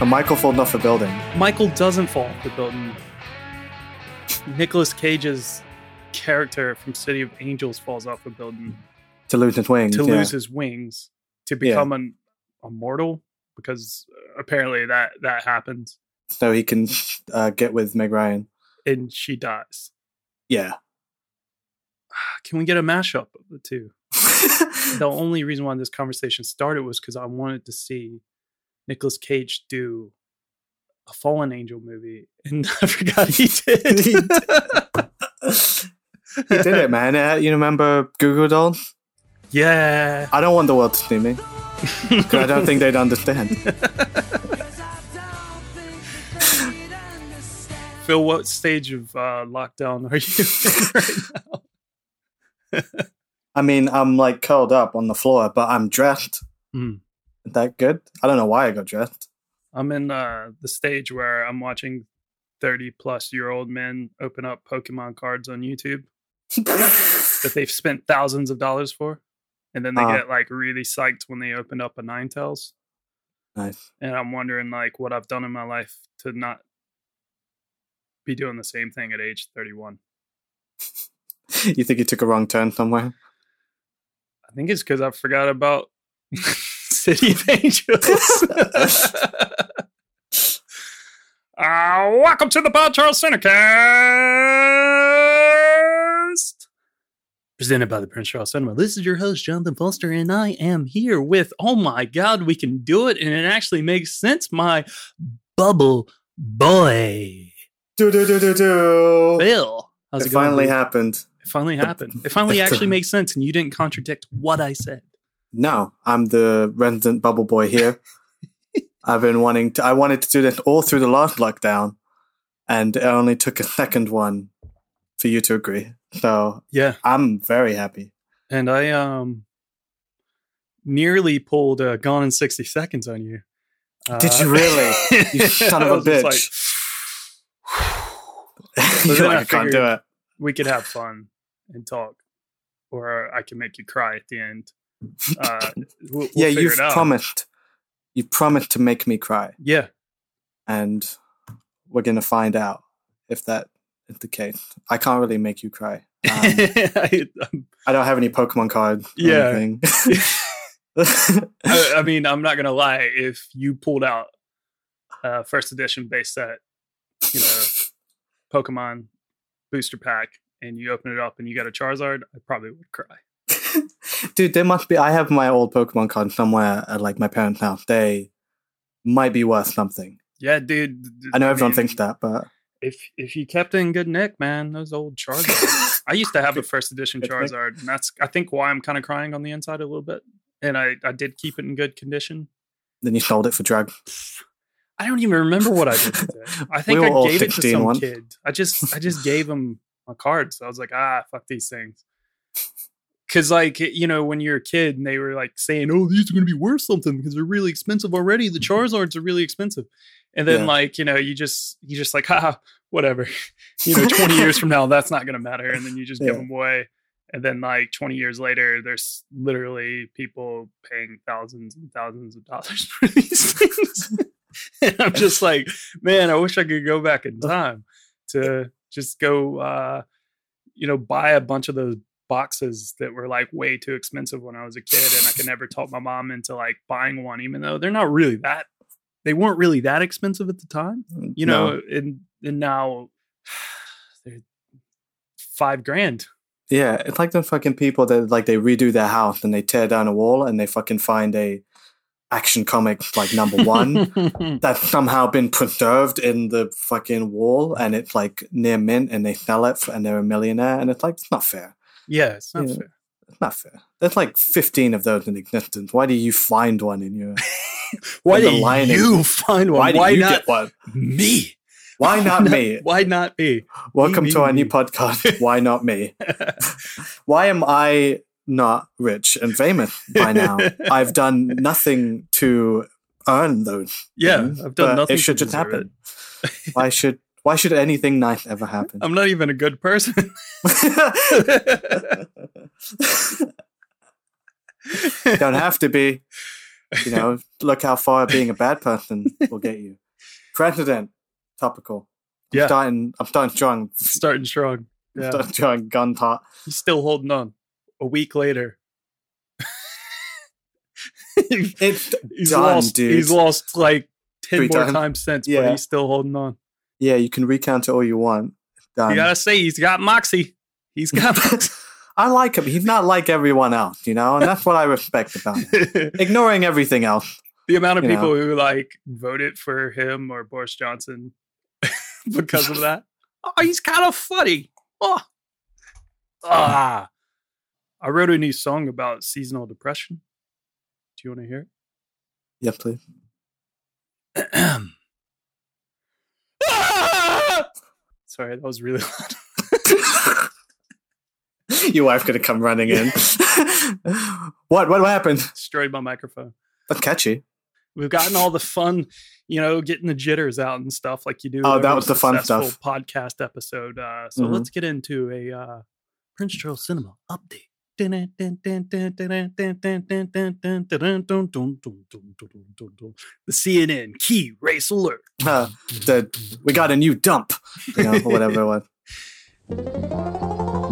And Michael falling off the building. Michael doesn't fall off the building. Nicolas Cage's character from City of Angels falls off a building. To lose his wings. To lose his wings. To become an immortal, because apparently that happens. So he can get with Meg Ryan. And she dies. Yeah. Can we get a mashup of the two? The only reason why this conversation started was because I wanted to see Nicolas Cage do a Fallen Angel movie, and I forgot he did. He did it, man. You remember Goo Goo Dolls? Yeah. I don't want the world to see me. I don't think they'd understand. Phil, what stage of lockdown are you in right now? I mean, I'm like curled up on the floor, but I'm dressed. Mm. Is that good? I don't know why I got dressed. I'm in the stage where I'm watching 30-plus-year-old men open up Pokemon cards on YouTube that they've spent thousands of dollars for. And then they get like really psyched when they opened up a Ninetales. Nice. And I'm wondering like what I've done in my life to not be doing the same thing at age 31. You think you took a wrong turn somewhere? I think it's because I forgot about City of Angels. Welcome to the Pod Charles Cinecast, presented by the Prince Charles Cinema. This is your host, Jonathan Foster, and I am here with, oh my God, we can do it, and it actually makes sense, my bubble boy. Phil, how's it going? It finally happened. It finally actually makes sense, and you didn't contradict what I said. No, I'm the resident bubble boy here. I've been wanting to, I wanted to do this all through the last lockdown, and it only took a second one for you to agree. So yeah, I'm very happy. And I nearly pulled Gone in 60 Seconds on you. Did you really? You son of a bitch. Like, so I can't do it. We could have fun and talk, or I can make you cry at the end. We'll yeah, you've promised. You promised to make me cry. Yeah. And we're going to find out if that is the case. I can't really make you cry. I don't have any Pokemon cards or anything. I mean, I'm not going to lie. If you pulled out first edition base set, you know, Pokemon booster pack, and you open it up and you got a Charizard, I probably would cry. Dude, there must be. I have my old Pokemon card somewhere at like my parents' house. They might be worth something. Yeah, dude. I know everyone thinks that, but if you kept it in good nick, man, those old Charizards. I used to have a first edition Charizard, and that's I think why I'm kind of crying on the inside a little bit. And I did keep it in good condition. Then you sold it for drugs. I don't even remember what I did with it. I think I gave it to some kid. I just gave him my card. So I was like, fuck these things. Because, like, you know, when you're a kid and they were, like, saying, oh, these are going to be worth something because they're really expensive already. The Charizards are really expensive. And then, like, you know, you just like, whatever. You know, 20 years from now, that's not going to matter. And then you just give them away. And then, like, 20 years later, there's literally people paying thousands and thousands of dollars for these things. And I'm just like, man, I wish I could go back in time to just go, you know, buy a bunch of those boxes that were like way too expensive when I was a kid, and I could never talk my mom into like buying one, even though they're not really that, they weren't really that expensive at the time, you know. And now they're $5,000. Yeah, it's like the fucking people that like they redo their house and they tear down a wall and they fucking find a Action Comics like #1 that's somehow been preserved in the fucking wall, and it's like near mint, and they sell it and they're a millionaire, and it's like it's not fair. Yeah, it's not fair. It's not fair. There's like 15 of those in existence. Why do you find one in your? Why do you find one? Why not get one? Me? Why not me? Why not me? Welcome to our new podcast. Why not me? Why am I not rich and famous by now? I've done nothing to earn those. Yeah, things, I've done nothing. It should just happen. Why should anything nice ever happen? I'm not even a good person. Don't have to be. You know, look how far being a bad person will get you. President, topical. I'm starting strong. Starting strong. Yeah. Starting strong, guns hot. He's still holding on. A week later. He's done, dude. He's lost like 10 more times since, but he's still holding on. Yeah, you can recount it all you want. Done. You gotta say, he's got moxie. He's got moxie. I like him. He's not like everyone else, you know? And that's what I respect about him. Ignoring everything else. The amount of people who like voted for him or Boris Johnson because of that. Oh, he's kind of funny. Oh. Ah. I wrote a new song about seasonal depression. Do you want to hear it? Yes, please. Sorry, that was really loud. Your wife could have come running in. What happened? Destroyed my microphone. That's catchy. We've gotten all the fun, you know, getting the jitters out and stuff like you do. Oh, that was the fun stuff. Podcast episode. So let's get into a Prince Charles Cinema update. The CNN key race alert. We got a new dump, you know, or whatever it was.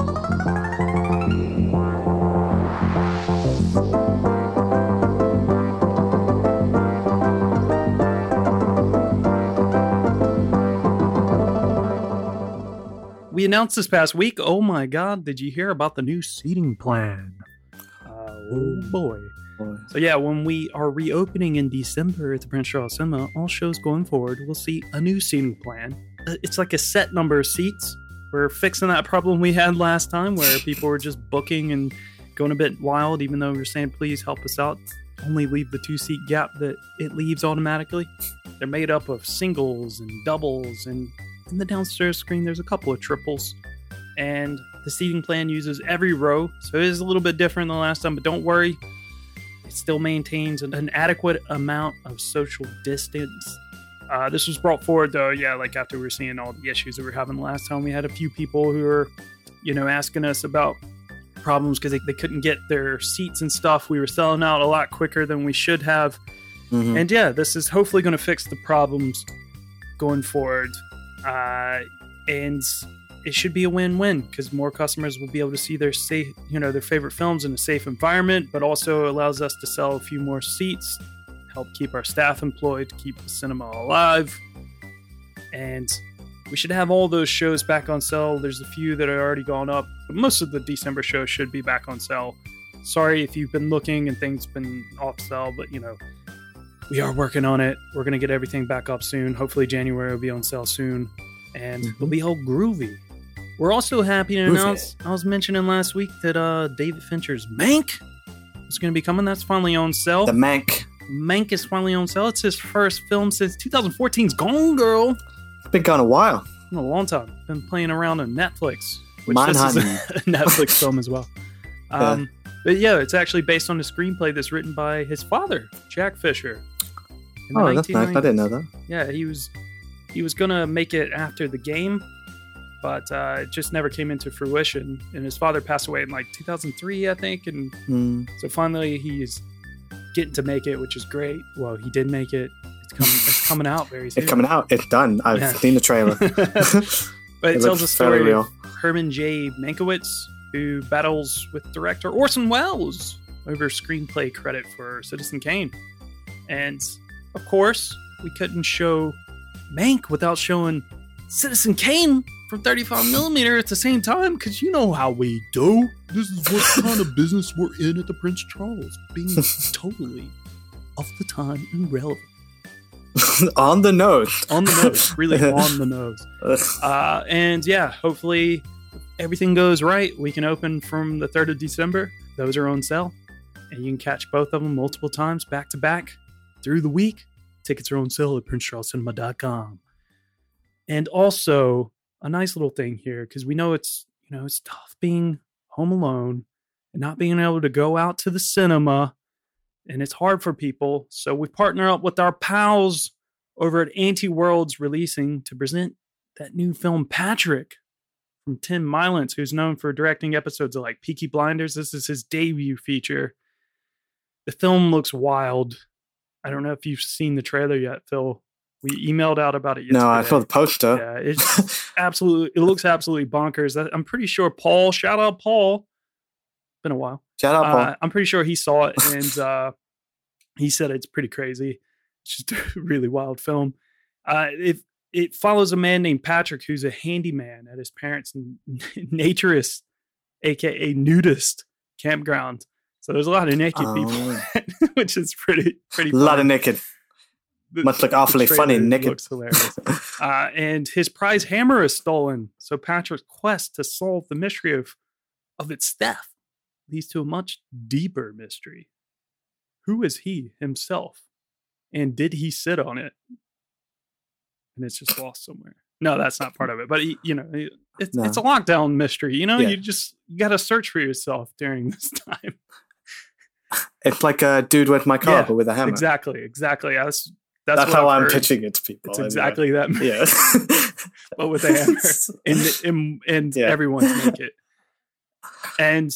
We announced this past week, oh my God, did you hear about the new seating plan? Oh boy. So yeah, when we are reopening in December at the Prince Charles Cinema, all shows going forward, we'll see a new seating plan. It's like a set number of seats. We're fixing that problem we had last time where people were just booking and going a bit wild, even though we were saying, please help us out. Only leave the 2-seat gap that it leaves automatically. They're made up of singles and doubles, and in the downstairs screen, there's a couple of triples, and the seating plan uses every row, so it is a little bit different than last time, but don't worry. It still maintains an adequate amount of social distance. This was brought forward, though, like after we were seeing all the issues that we were having last time. We had a few people who were, you know, asking us about problems because they couldn't get their seats and stuff. We were selling out a lot quicker than we should have. Mm-hmm. And, yeah, this is hopefully going to fix the problems going forward. And it should be a win-win because more customers will be able to see their safe, you know, their favorite films in a safe environment, but also allows us to sell a few more seats, help keep our staff employed, keep the cinema alive. And we should have all those shows back on sale. There's a few that are already gone up, but most of the December shows should be back on sale. Sorry if you've been looking and things been off sale, but you know, we are working on it. We're going to get everything back up soon. Hopefully January will be on sale soon. And it'll be all groovy. We're also happy to announce, I was mentioning last week that David Fincher's Mank is going to be coming. That's finally on sale. The Mank. Mank is finally on sale. It's his first film since 2014's Gone Girl. It's been gone a while. It's been a long time. Been playing around on Netflix. Which this is a Netflix film as well. But yeah, it's actually based on a screenplay that's written by his father, Jack Fisher. Oh, that's nice. I didn't know that. Yeah, he was going to make it after The Game, but it just never came into fruition. And his father passed away in like 2003, I think. And so finally he's getting to make it, which is great. Well, he did make it. It's coming out very soon. It's coming out. It's done. I've seen the trailer. But it tells a story of Herman J. Mankiewicz, who battles with director Orson Welles over screenplay credit for Citizen Kane. And of course, we couldn't show Mank without showing Citizen Kane from 35mm at the same time, because you know how we do. This is what kind of business we're in at the Prince Charles, being totally off the time and relevant. On the nose. On the nose, really on the nose. And yeah, hopefully everything goes right. We can open from the 3rd of December. Those are on sale, and you can catch both of them multiple times back to back. Through the week, tickets are on sale at PrinceCharlesCinema.com. And also, a nice little thing here, because we know it's tough being home alone and not being able to go out to the cinema, and it's hard for people. So we partner up with our pals over at Anti-World's Releasing to present that new film, Patrick, from Tim Mylance, who's known for directing episodes of like Peaky Blinders. This is his debut feature. The film looks wild. I don't know if you've seen the trailer yet, Phil. We emailed out about it yesterday. No, I saw the poster. Yeah, it's absolutely, it looks absolutely bonkers. I'm pretty sure Paul, shout out Paul. Been a while. Shout out Paul. I'm pretty sure he saw it and he said it's pretty crazy. It's just a really wild film. It follows a man named Patrick who's a handyman at his parents' naturist, aka nudist campground. So there's a lot of naked people, which is pretty. A lot of naked. Much like awfully funny naked. Looks hilarious. And his prize hammer is stolen. So Patrick's quest to solve the mystery of its theft leads to a much deeper mystery. Who is he himself? And did he sit on it? And it's just lost somewhere. No, that's not part of it. But, it's a lockdown mystery. You got to search for yourself during this time. It's like a dude with my car, but with a hammer. Exactly. That's how I'm pitching it to people. It's exactly that. Yeah. But with a hammer. And everyone's naked. And,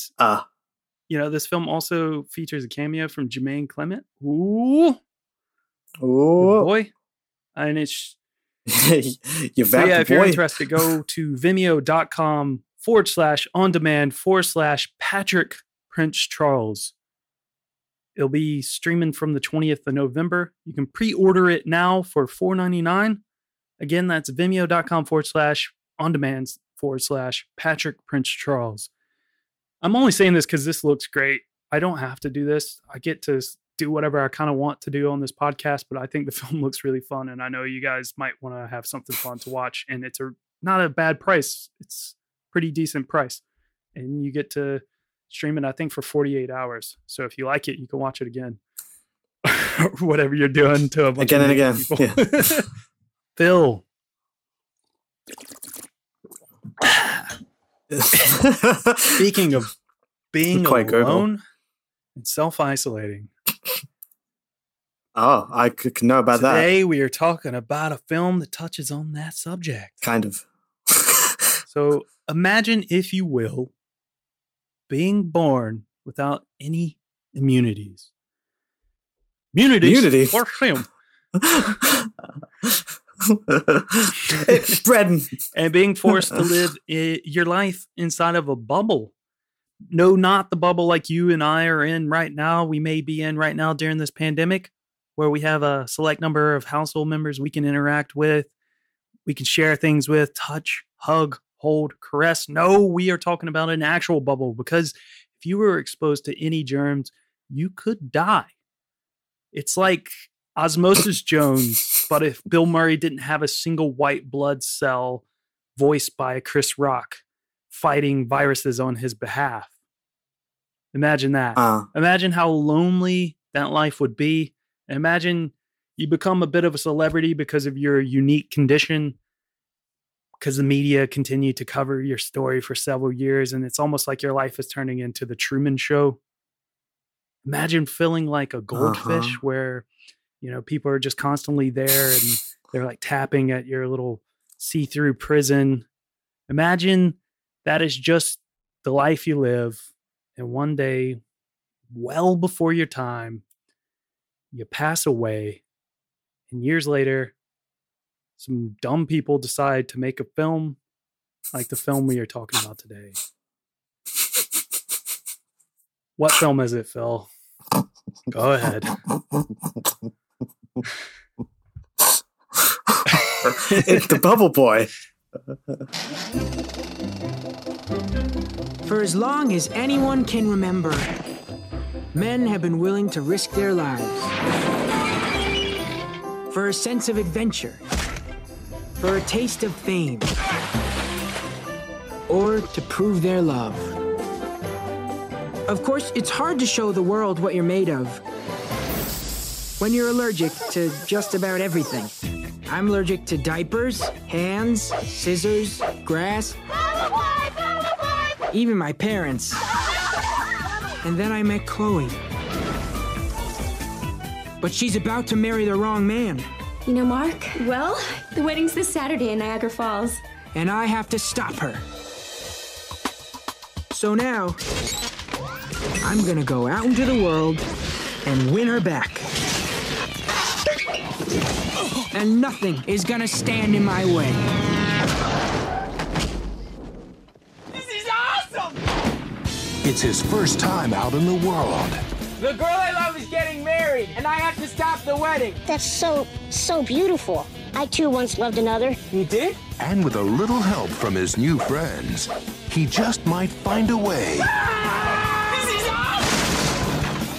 this film also features a cameo from Jermaine Clement. Ooh. Boy. And it's... If you're interested, go to vimeo.com /on-demand/ Patrick Prince Charles. It'll be streaming from the 20th of November. You can pre-order it now for $4.99. Again, that's vimeo.com /on-demand / Patrick Prince Charles. I'm only saying this because this looks great. I don't have to do this. I get to do whatever I kind of want to do on this podcast, but I think the film looks really fun. And I know you guys might want to have something fun to watch. And it's not a bad price. It's pretty decent price. And you get to stream it, I think, for 48 hours. So if you like it, you can watch it again. Whatever you're doing to a bunch again of and again. People. Yeah. Phil. Speaking of being alone and self-isolating. Oh, I could know about that. Today we are talking about a film that touches on that subject. Kind of. So imagine, if you will, being born without any immunities. Immunities? Or film. It's spreading. And being forced to live your life inside of a bubble. No, not the bubble like you and I are in right now. We may be in right now during this pandemic where we have a select number of household members we can interact with. We can share things with, touch, hug, hold, caress. No, we are talking about an actual bubble, because if you were exposed to any germs, you could die. It's like Osmosis Jones, but if Bill Murray didn't have a single white blood cell voiced by Chris Rock fighting viruses on his behalf. Imagine that. Imagine how lonely that life would be. Imagine you become a bit of a celebrity because of your unique condition, because the media continued to cover your story for several years, and it's almost like your life is turning into the Truman Show. Imagine feeling like a goldfish where, people are just constantly there and they're like tapping at your little see-through prison. Imagine that is just the life you live. And one day, well before your time, you pass away. And years later, some dumb people decide to make a film like the film we are talking about today. What film is it, Phil? Go ahead. It's The Bubble Boy. For as long as anyone can remember, men have been willing to risk their lives for a sense of adventure, for a taste of fame, or to prove their love. Of course, it's hard to show the world what you're made of when you're allergic to just about everything. I'm allergic to diapers, hands, scissors, grass, even my parents. And then I met Chloe. But she's about to marry the wrong man. You know, Mark? Well, the wedding's this Saturday in Niagara Falls. And I have to stop her. So now, I'm gonna go out into the world and win her back. And nothing is gonna stand in my way. This is awesome! It's his first time out in the world. The girl I love is getting married, and I have to stop the wedding. That's so beautiful. I, too, once loved another. You did? And with a little help from his new friends, he just might find a way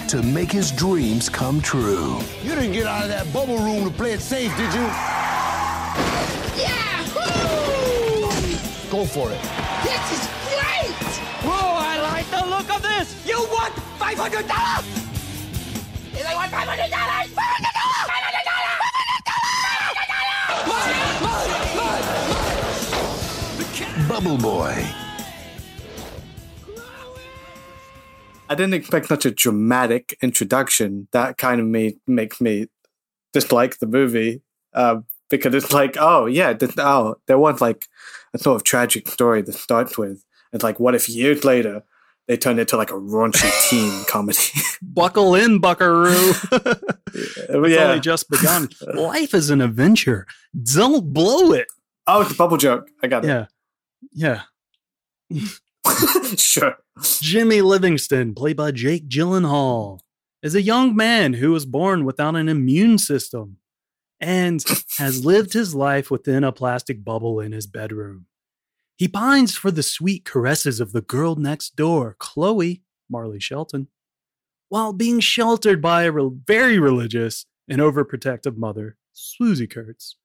to make his dreams come true. You didn't get out of that bubble room to play it safe, did you? Yeah! Woo! Go for it. This is great! Whoa, I like the look of this! You want $500? Did I want $500? $500! Bubble Boy. I didn't expect such a dramatic introduction. That kind of makes me dislike the movie because it's like, there was like a sort of tragic story that starts with. It's like, what if years later they turned into like a raunchy teen comedy? Buckle in, buckaroo. It's only just begun. Life is an adventure. Don't blow it. Oh, it's a bubble joke. I got it. Yeah. Sure. Jimmy Livingston, played by Jake Gyllenhaal, is a young man who was born without an immune system and has lived his life within a plastic bubble in his bedroom. He pines for the sweet caresses of the girl next door, Chloe, Marley Shelton, while being sheltered by a very religious and overprotective mother, Swoosie Kurtz,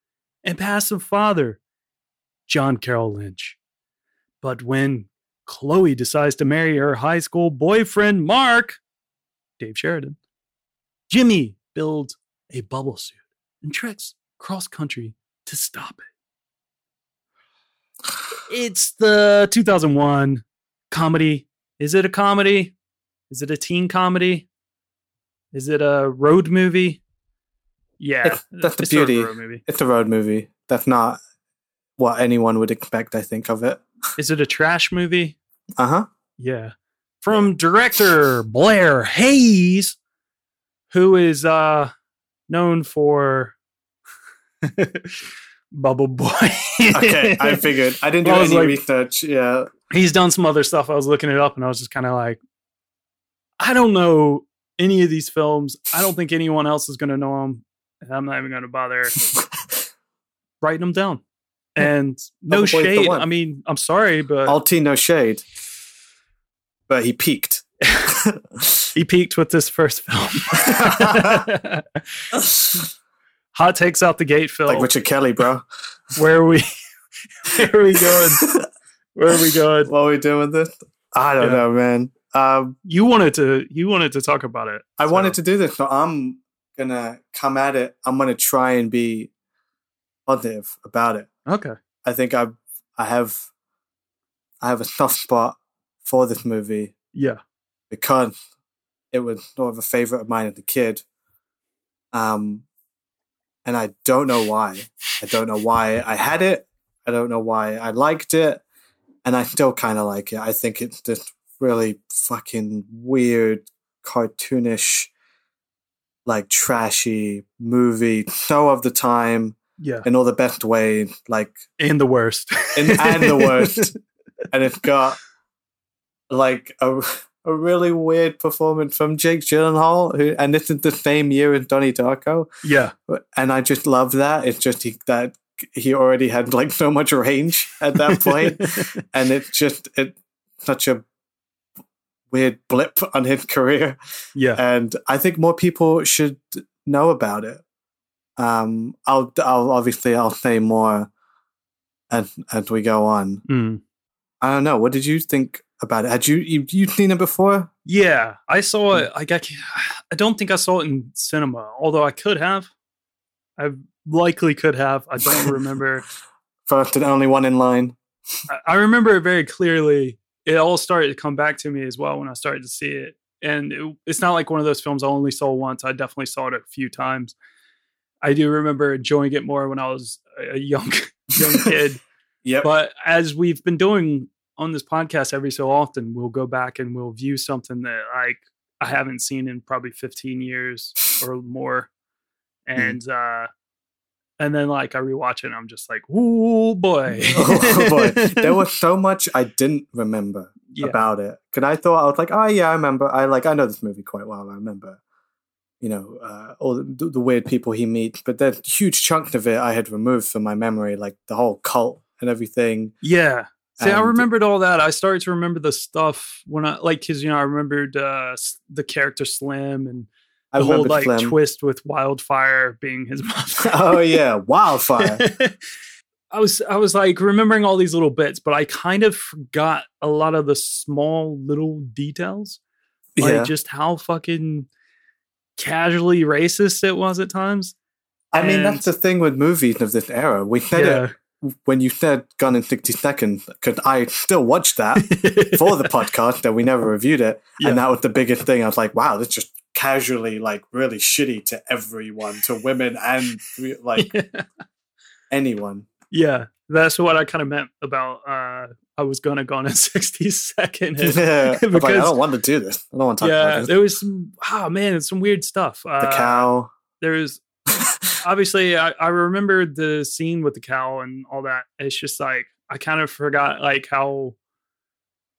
and passive father, John Carroll Lynch. But when Chloe decides to marry her high school boyfriend, Mark, Dave Sheridan, Jimmy builds a bubble suit and treks cross-country to stop it. It's the 2001 comedy. Is it a comedy? Is it a teen comedy? Is it a road movie? Yeah. That's the beauty. Sort of a road movie. It's a road movie. That's not what anyone would expect, I think, of it. Is it a trash movie? Uh-huh. Yeah. From director Blair Hayes, who is known for Bubble Boy. Okay, I figured. I didn't do any research. Yeah. He's done some other stuff. I was looking it up and I was just kind of like, I don't know any of these films. I don't think anyone else is going to know them. I'm not even going to bother writing them down. And no shade. I mean, I'm sorry, but Alti, no shade. But he peaked. He peaked with this first film. Hot takes out the gate, Phil. Like Richard Kelly, bro. Where are we going? What are we doing with this? I don't know, man. You wanted to talk about it. I wanted to do this, so I'm gonna come at it. I'm gonna try and be positive about it. Okay. I think I have a soft spot for this movie. Yeah. Because it was sort of a favorite of mine as a kid. And I don't know why. I don't know why I had it. I don't know why I liked it. And I still kind of like it. I think it's this really fucking weird, cartoonish, like trashy movie. So of the time. Yeah, in all the best ways, like in the worst, and the worst, and it's got like a really weird performance from Jake Gyllenhaal, who, and this is the same year as Donnie Darko. Yeah, and I just love that. It's just he already had like so much range at that point, and it's such a weird blip on his career. Yeah, and I think more people should know about it. I'll say more as we go on. Mm. I don't know. What did you think about it? Had you seen it before? Yeah, I saw it. I don't think I saw it in cinema, although I could have. I likely could have. I don't remember. First and only one in line. I remember it very clearly. It all started to come back to me as well when I started to see it. And it's not like one of those films I only saw once. I definitely saw it a few times. I do remember enjoying it more when I was a young kid. Yep. But as we've been doing on this podcast every so often, we'll go back and we'll view something that like I haven't seen in probably 15 years or more. And then like I rewatch it and I'm just like, ooh boy. Oh boy. There was so much I didn't remember about it. Cause I thought I was like, oh yeah, I remember. I know this movie quite well. I remember, you know, all the weird people he meets, but there's huge chunks of it I had removed from my memory, like the whole cult and everything. Yeah. See, I remembered all that. I started to remember the stuff when I, like, because, you know, I remembered the character Slim and the whole, like, Slim twist with Wildfire being his mom. Oh, yeah. Wildfire. I was like, remembering all these little bits, but I kind of forgot a lot of the small little details. Like, just how fucking casually racist it was at times. I mean, that's the thing with movies of this era. We said it. When you said Gone in 60 Seconds, because I still watched that for the podcast and we never reviewed it. Yeah. And that was the biggest thing. I was like, wow, that's just casually, like, really shitty to everyone, to women and, like, anyone. Yeah, that's what I kind of meant about I was going to Gone in 60 Seconds. Yeah, because, I don't want to do this. I don't want to talk about this. There was some, it's some weird stuff. The cow. There is... Obviously, I remember the scene with the cow and all that. It's just like, I kind of forgot like how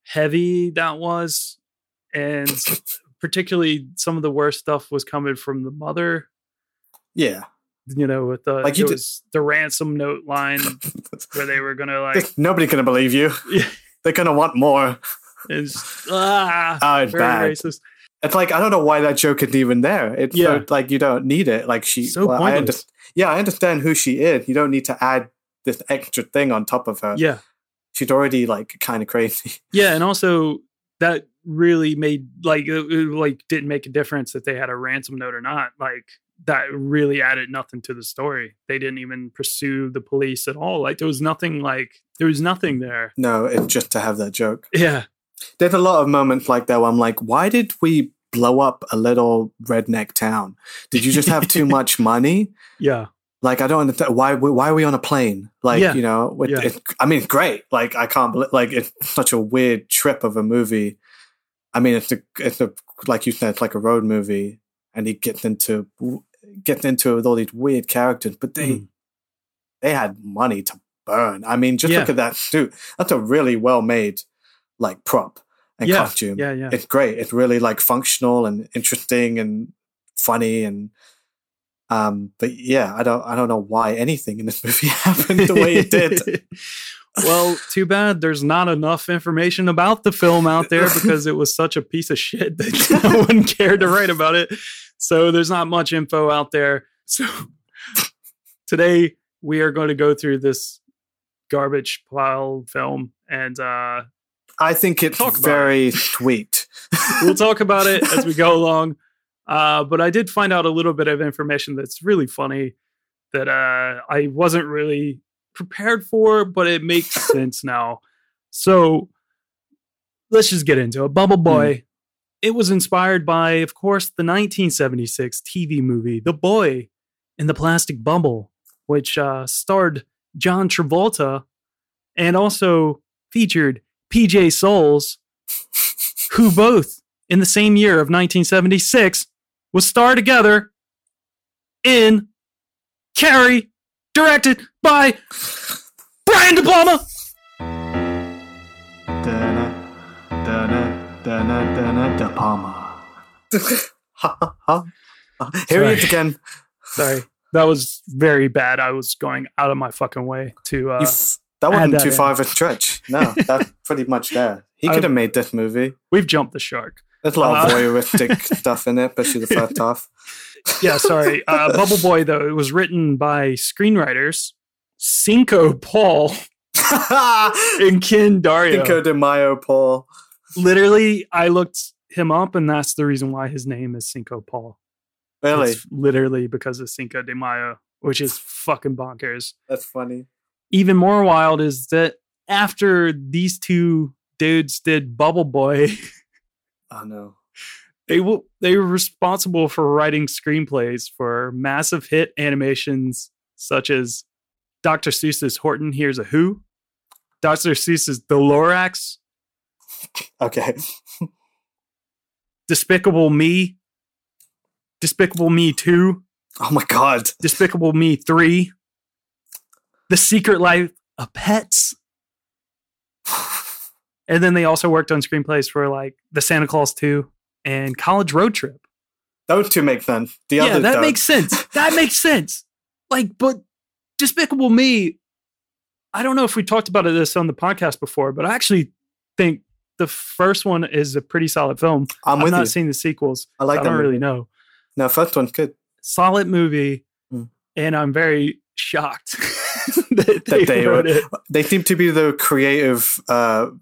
heavy that was. And particularly some of the worst stuff was coming from the mother. Yeah. You know, with the, like the ransom note line where they were going to like... Nobody going to believe you. They're going to want more. It's, it's very bad. Racist. It's like, I don't know why that joke isn't even there. It's so, like, you don't need it. Like, she, so well, I understand who she is. You don't need to add this extra thing on top of her. Yeah. She's already, like, kind of crazy. Yeah. And also, that really made, like, it didn't make a difference if they had a ransom note or not. Like, that really added nothing to the story. They didn't even pursue the police at all. Like, there was nothing there. No, it's just to have that joke. Yeah. There's a lot of moments like that where I'm like, why did we blow up a little redneck town? Did you just have too much money? Yeah. Like, I don't understand. Why are we on a plane? Like, you know, it's great. Like, I can't believe, like, it's such a weird trip of a movie. I mean, it's a like you said, it's like a road movie. And he gets into it with all these weird characters. But they had money to burn. I mean, just look at that suit. That's a really well-made like prop and costume. Yeah, yeah. It's great. It's really like functional and interesting and funny and but yeah, I don't know why anything in this movie happened the way it did. Well, too bad there's not enough information about the film out there because it was such a piece of shit that no one cared to write about it. So there's not much info out there. So today we are going to go through this garbage pile film and I think it's very sweet. We'll talk about it as we go along. But I did find out a little bit of information that's really funny that I wasn't really prepared for, but it makes sense now. So let's just get into it. Bubble Boy. It was inspired by, of course, the 1976 TV movie, The Boy in the Plastic Bubble, which starred John Travolta and also featured PJ Souls, who both in the same year of 1976 will star together in Carrie, directed by Brian De Palma. De Palma. Here he is again. Sorry, that was very bad. I was going out of my fucking way to. That wasn't too far of a stretch. No, that's pretty much there. He could have made this movie. We've jumped the shark. There's a lot of voyeuristic stuff in it, especially the first half. Yeah, sorry. Bubble Boy, though, it was written by screenwriters Cinco Paul and Ken Dario. Cinco de Mayo Paul. Literally, I looked him up, and that's the reason why his name is Cinco Paul. Really? It's literally because of Cinco de Mayo, which is fucking bonkers. That's funny. Even more wild is that after these two dudes did Bubble Boy, oh no, they were responsible for writing screenplays for massive hit animations such as Dr. Seuss's Horton Hears a Who, Dr. Seuss's The Lorax. Okay. Despicable Me, Despicable Me 2. Oh my God. Despicable Me 3. The Secret Life of Pets. And then they also worked on screenplays for like The Santa Claus 2 and College Road Trip. Those two make sense. The other that don't. Makes sense. That makes sense. Like, but Despicable Me, I don't know if we talked about this on the podcast before, but I actually think the first one is a pretty solid film. I've not seen the sequels. I like them. I don't really know. No, first one's good. Solid movie. Mm. And I'm very shocked that they wrote it. They seem to be the creative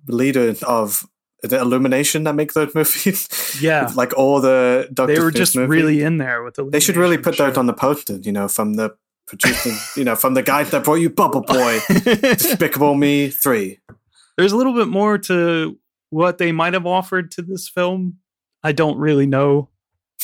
leaders of the Illumination that make those movies. Yeah. Like all the Dr. They were Smith just movies. Really in there with Illumination. They should really put those on the poster, you know, from the producing, you know, from the guys that brought you Bubble Boy, Despicable Me 3. There's a little bit more to what they might have offered to this film. I don't really know.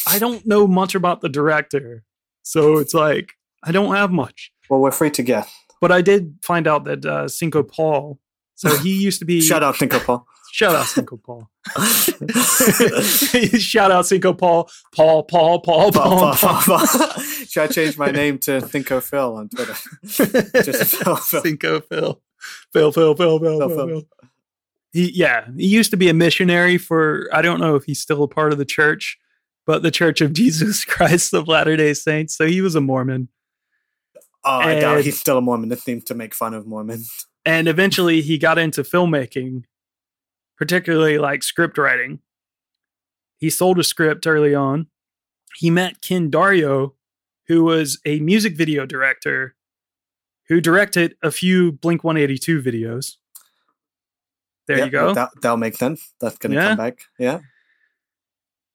I don't know much about the director. So it's like, I don't have much. Well, we're free to guess. But I did find out that Cinco Paul, so he used to be... Shout out Cinco Paul. Shout out Cinco Paul. Shout out Cinco Paul. Paul. Should I change my name to Cinco Phil on Twitter? Just Phil. Cinco Phil. Phil. He used to be a missionary for, I don't know if he's still a part of the church, but the Church of Jesus Christ of Latter-day Saints. So he was a Mormon. Oh, I doubt he's still a Mormon. It seemed to make fun of Mormons. And eventually he got into filmmaking, particularly like script writing. He sold a script early on. He met Ken Dario, who was a music video director who directed a few Blink-182 videos. There you go. That'll make sense. That's going to come back. Yeah.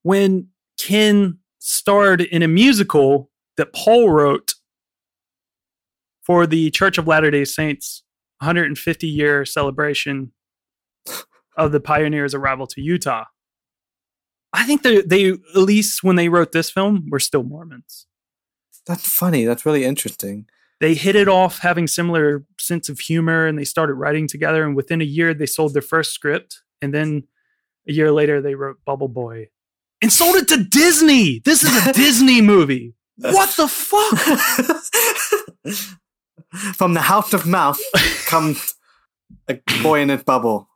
When Ken starred in a musical that Paul wrote for the Church of Latter-day Saints 150-year celebration of the pioneers' arrival to Utah. I think they, at least when they wrote this film, were still Mormons. That's funny. That's really interesting. They hit it off having similar sense of humor, and they started writing together. And within a year, they sold their first script. And then a year later, they wrote Bubble Boy and sold it to Disney. This is a Disney movie. What the fuck? From the house of mouth comes a boy in his bubble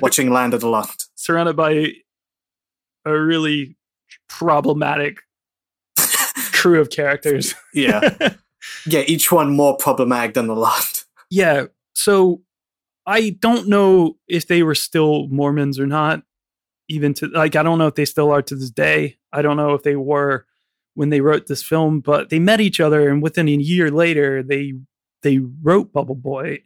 watching Land of the Lost. Surrounded by a really problematic crew of characters. Yeah, each one more problematic than the last. Yeah, so I don't know if they were still Mormons or not. I don't know if they still are to this day. I don't know if they were when they wrote this film, but they met each other, and within a year later, they wrote Bubble Boy,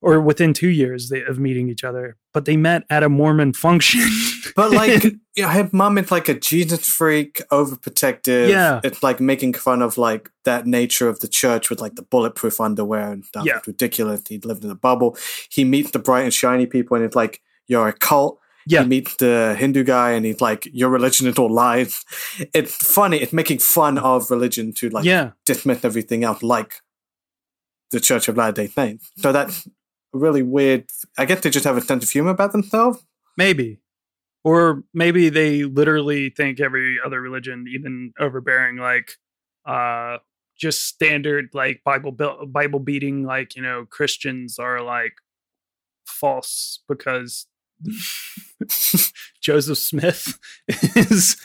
or within 2 years of meeting each other. But they met at a Mormon function. But like, her mom is like a Jesus freak, overprotective. Yeah. It's like making fun of like that nature of the church with like the bulletproof underwear and stuff. Yeah. It's ridiculous. He lived in a bubble. He meets the bright and shiny people, and it's like, you're a cult. Yeah. He meets the Hindu guy, and he's like, your religion is all lies. It's funny. It's making fun of religion to like dismiss everything else, like the Church of Latter-day Saints. So that's really weird. I guess they just have a sense of humor about themselves. Maybe. Or maybe they literally think every other religion, even overbearing, like just standard like Bible beating, like, you know, Christians are like false because Joseph Smith is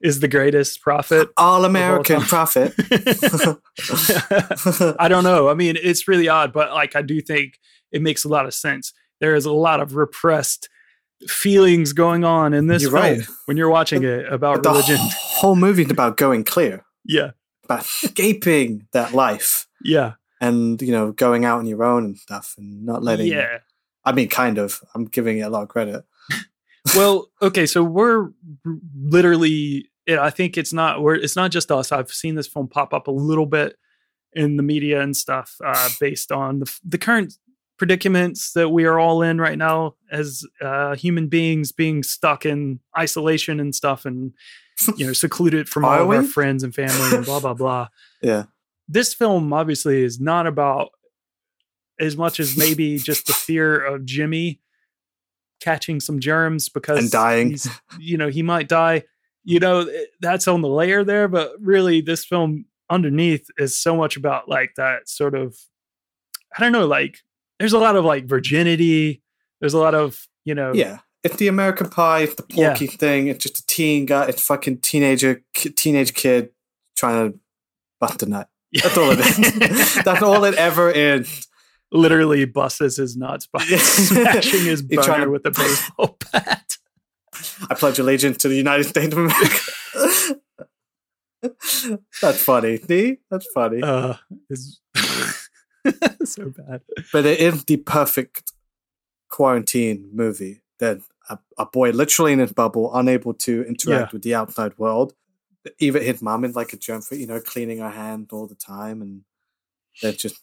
the greatest prophet. All-American prophet. I don't know. I mean, it's really odd, but like I do think it makes a lot of sense. There is a lot of repressed feelings going on in this film when you're watching it about religion. The whole movie is about going clear. Yeah. About escaping that life. Yeah. And, you know, going out on your own and stuff and not letting... Yeah. I mean, kind of. I'm giving it a lot of credit. Well, okay, so we're literally... I think it's not just us. I've seen this film pop up a little bit in the media and stuff based on the current predicaments that we are all in right now as human beings, being stuck in isolation and stuff, and, you know, secluded from all of our friends and family and blah blah blah. Yeah, this film obviously is not about as much as maybe just the fear of Jimmy catching some germs because and dying. You know, he might die. You know, that's on the layer there, but really this film underneath is so much about like that sort of, I don't know, like there's a lot of like virginity. There's a lot of, you know. Yeah. It's the American Pie, it's the Porky thing. It's just a teen guy, it's fucking teenage kid trying to bust a nut. That's all it is. That's all it ever is. Literally busts his nuts by smashing his boner with a baseball bat. I pledge allegiance to the United States of America. That's funny. See? That's funny. It's so bad. But it is the perfect quarantine movie. Then a boy literally in his bubble, unable to interact with the outside world. Even his mom is like a germ for, you know, cleaning her hand all the time. And they're just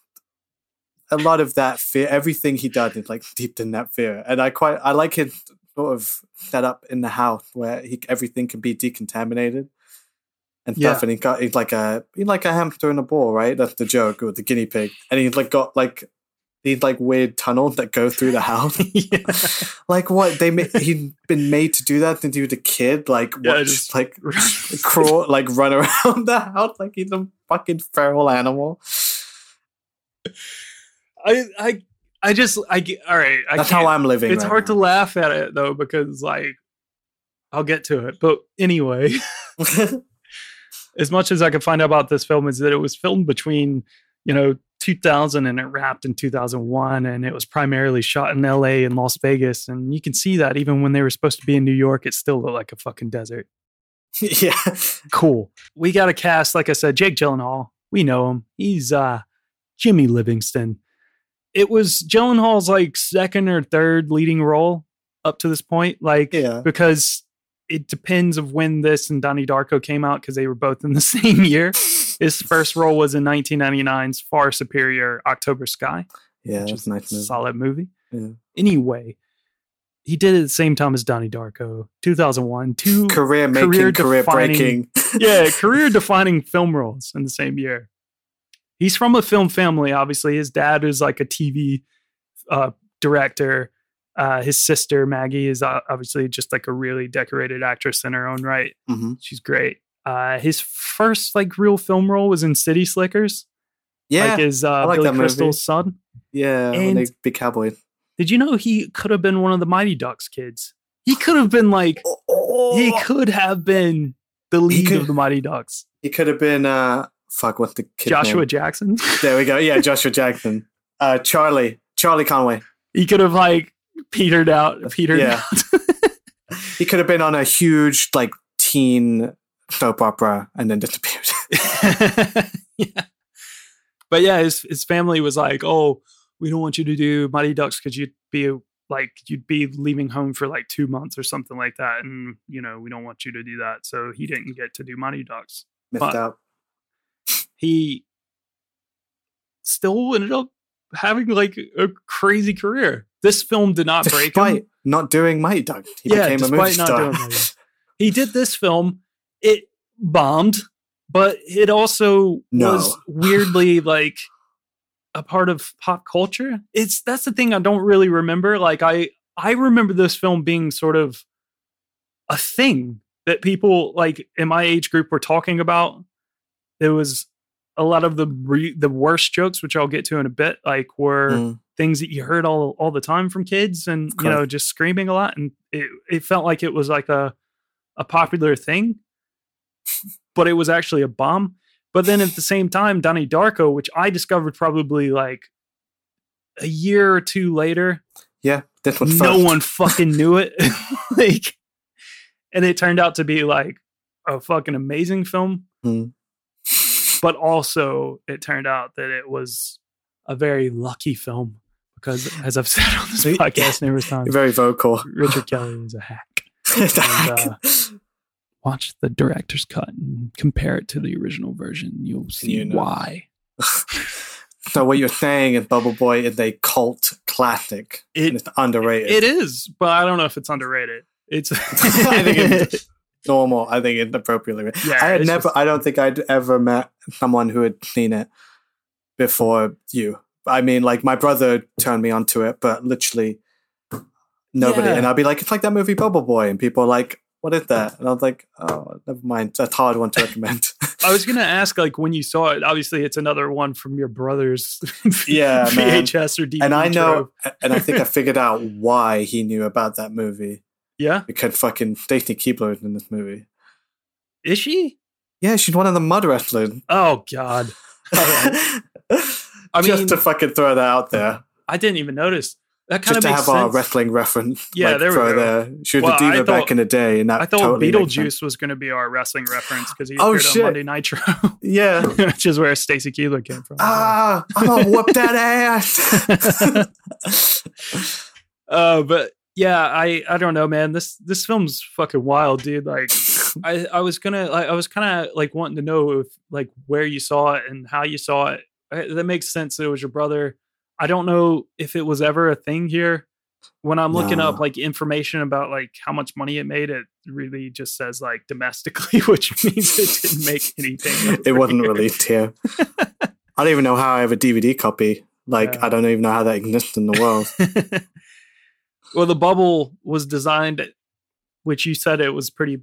a lot of that fear. Everything he does is like steeped in that fear. And I like his sort of setup in the house where everything can be decontaminated and stuff. And he's like a hamster in a ball, right? That's the joke, with the guinea pig. And he's like got like these like weird tunnels that go through the house. Like what they he'd been made to do that since he was a kid. Like what, just like crawl, like run around the house like he's a fucking feral animal. That's how I'm living. It's hard to laugh at it though, because like I'll get to it. But anyway, as much as I could find out about this film is that it was filmed between, you know, 2000 and it wrapped in 2001, and it was primarily shot in LA and Las Vegas, and you can see that even when they were supposed to be in New York, it still looked like a fucking desert. Yeah. Cool. We got a cast, like I said, Jake Gyllenhaal. We know him. He's Jimmy Livingston. It was Gyllenhaal's like second or third leading role up to this point, like because it depends of when this and Donnie Darko came out, because they were both in the same year. His first role was in 1999's far superior October Sky. Yeah, which is a nice movie. Solid movie. Yeah. Anyway, he did it at the same time as Donnie Darko, 2001. Two career-making, career-breaking. Yeah, career-defining film roles in the same year. He's from a film family, obviously. His dad is like a TV director. His sister, Maggie, is obviously just like a really decorated actress in her own right. Mm-hmm. She's great. His first like real film role was in City Slickers. Yeah. Like his Billy Crystal's son. Yeah. And big cowboy. Did you know he could have been one of the Mighty Ducks kids? He could have been like, he could have been the lead of the Mighty Ducks. He could have been, what's the kid? Joshua name? Jackson. There we go. Yeah. Joshua Jackson. Charlie Conway. He could have like, petered out. He could have been on a huge like teen soap opera and then disappeared. But yeah, his family was like, oh, we don't want you to do Mighty Ducks because you'd be leaving home for like 2 months or something like that, and you know, we don't want you to do that. So he didn't get to do Mighty Ducks. Missed out. He still ended up having like a crazy career. This film did not break him. Despite not doing Mighty Ducks, he became a movie star. He did this film. It bombed, but it also was weirdly like a part of pop culture. That's the thing I don't really remember. Like I remember this film being sort of a thing that people like in my age group were talking about. It was a lot of the worst jokes, which I'll get to in a bit, like were... things that you heard all the time from kids, and you know, just screaming a lot, and it felt like it was like a popular thing, but it was actually a bomb. But then at the same time, Donnie Darko, which I discovered probably like a year or two later, no one fucking knew it, like, and it turned out to be like a fucking amazing film, but also it turned out that it was a very lucky film. Because, as I've said on this podcast numerous times, very vocal, Richard Kelly is a hack. Watch the director's cut and compare it to the original version. You'll see why. So what you're saying is Bubble Boy is a cult classic. It's underrated. It is, but I don't know if it's underrated. I think it's normal. I think it's appropriately. Yeah, I don't think I'd ever met someone who had seen it before you. I mean, like, my brother turned me onto it, but literally Nobody. Yeah. And I'll be like, it's like that movie Bubble Boy. And people are like, what is that? And I was like, oh, never mind. That's a hard one to recommend. I was going to ask, like, when you saw it, obviously it's another one from your brother's VHS or DVD. And I know, and I think I figured out why he knew about that movie. Yeah? Because fucking Stacy Keibler is in this movie. Is she? Yeah, she's one of the mud wrestlers. Oh, God. I mean, just to fucking throw that out there. I didn't even notice. That kind of makes sense. Just to have our wrestling reference. Yeah, like, there we go. She was a diva back in the day. And that I thought totally Beetlejuice was going to be our wrestling reference because he appeared on Monday Nitro. Yeah. Which is where Stacy Keibler came from. Ah, I'm going to whoop that ass. But yeah, I don't know, man. This film's fucking wild, dude. Like, I was kind of wanting to know if, like, where you saw it and how you saw it. That makes sense that it was your brother. I don't know if it was ever a thing here. When I'm looking up like information about like how much money it made, it really just says like domestically, which means it didn't make anything. It wasn't released here. I don't even know how I have a DVD copy. Like, I don't even know how that exists in the world. Well, the bubble was designed, which you said it was pretty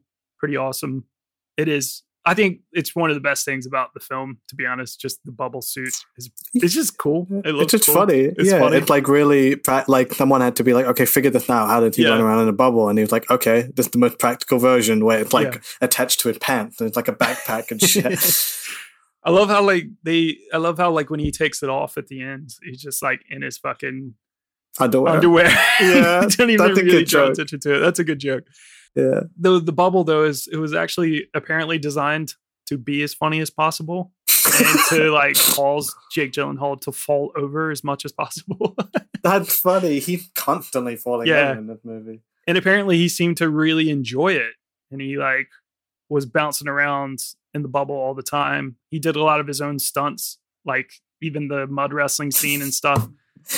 awesome. It is. I think it's one of the best things about the film, to be honest. Just the bubble suit is just cool. It looks it's just cool. Funny. It's funny. It's like really like someone had to be like, okay, figure this out. How did he run around in a bubble? And he was like, okay, this is the most practical version where it's like attached to his pants and it's like a backpack and shit. I love how like when he takes it off at the end, he's just like in his fucking underwear. Yeah, don't even really draw attention to it. That's a good joke. Yeah. The bubble though was actually apparently designed to be as funny as possible and to like cause Jake Gyllenhaal to fall over as much as possible. That's funny. He's constantly falling over in this movie. And apparently he seemed to really enjoy it. And he like was bouncing around in the bubble all the time. He did a lot of his own stunts, like even the mud wrestling scene and stuff.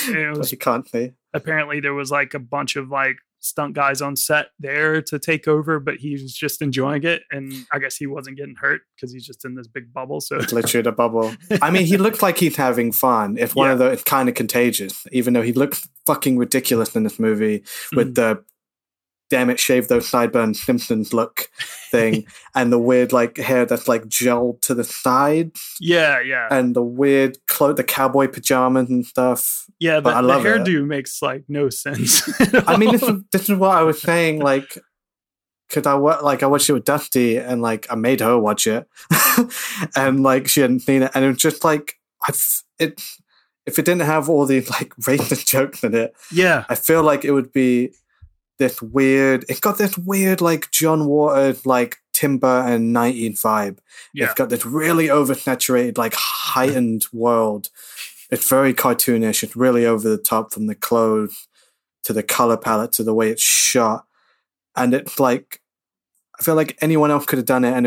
And it was, you can't see. Apparently there was like a bunch of like stunt guys on set there to take over, but he was just enjoying it, and I guess he wasn't getting hurt because he's just in this big bubble. So it's literally a bubble. I mean, he looks like he's having fun. It's one of those. It's kind of contagious, even though he looks fucking ridiculous in this movie with the damn it, shave those sideburns Simpsons look thing, and the weird like hair that's like gelled to the side. Yeah, yeah, and the weird the cowboy pajamas and stuff. Yeah, but the hairdo makes like no sense. I mean, this is what I was saying. Like, because I watched it with Dusty, and like I made her watch it, and like she hadn't seen it, and it was just like if it didn't have all these like racist jokes in it, yeah, I feel like it would be. It's got this weird like John Waters like Tim Burton 90s vibe. Yeah. It's got this really oversaturated like heightened world. It's very cartoonish. It's really over the top, from the clothes to the color palette to the way it's shot. And it's like, I feel like anyone else could have done it and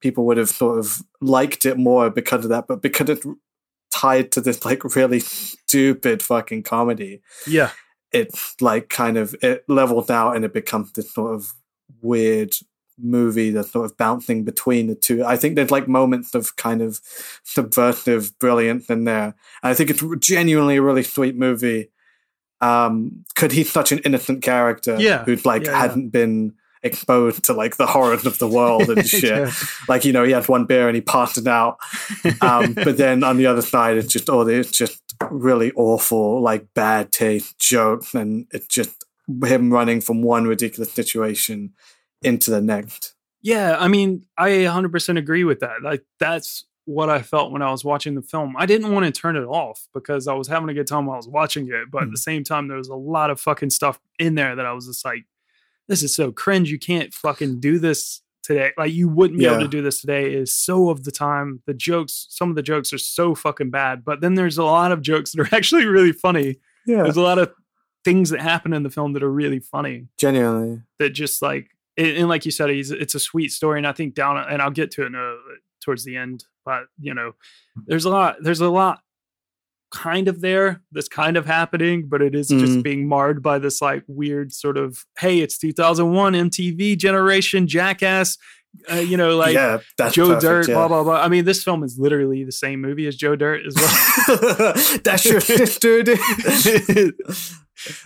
people would have sort of liked it more because of that, but because it's tied to this like really stupid fucking comedy. Yeah. It's like kind of, it levels out and it becomes this sort of weird movie that's sort of bouncing between the two. I think there's like moments of kind of subversive brilliance in there. And I think it's genuinely a really sweet movie. Because he's such an innocent character who's like hadn't been exposed to like the horrors of the world and shit. Like, you know, he had one beer and he passed it out. But then on the other side, it's just really awful, like bad taste jokes, and it's just him running from one ridiculous situation into the next. Yeah, I mean, I 100% agree with that. Like, that's what I felt when I was watching the film. I didn't want to turn it off because I was having a good time while I was watching it, but at the same time, there was a lot of fucking stuff in there that I was just like, this is so cringe. You can't fucking do this today. Like, you wouldn't be able to do this today. It is so of the time. Some of the jokes are so fucking bad, but then there's a lot of jokes that are actually really funny. Yeah. There's a lot of things that happen in the film that are really funny. Genuinely. That just like, and like you said, it's a sweet story. And I think and I'll get to it towards the end, but you know, there's a lot kind of there that's kind of happening, but it is just being marred by this like weird sort of, hey, it's 2001 MTV generation Jackass, you know, like Joe Dirt, blah blah blah. I mean, this film is literally the same movie as Joe Dirt as well. That's your sister, dude.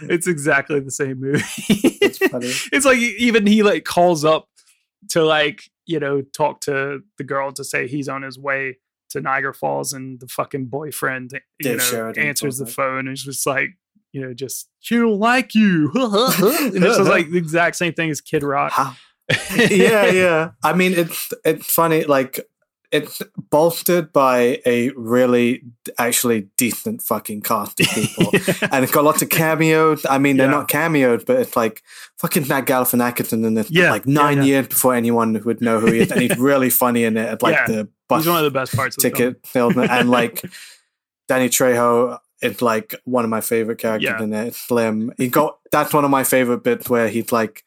It's exactly the same movie. It's funny. It's like even he like calls up to like, you know, talk to the girl to say he's on his way to Niagara Falls, and the fucking boyfriend, Dave Sheridan answers the phone and is just like, you know, just she don't like you. And this is like the exact same thing as Kid Rock. Yeah. I mean, it's funny. Like, it's bolstered by a really actually decent fucking cast of people, and it's got lots of cameos. I mean, they're not cameos, but it's like fucking Nat Galifianakis in this like 9 years before anyone would know who he is, and he's really funny in it. Like the bus, he's one of the best parts. Ticket salesman, and like Danny Trejo. It's like one of my favorite characters in it. It's Slim. That's one of my favorite bits where he's like,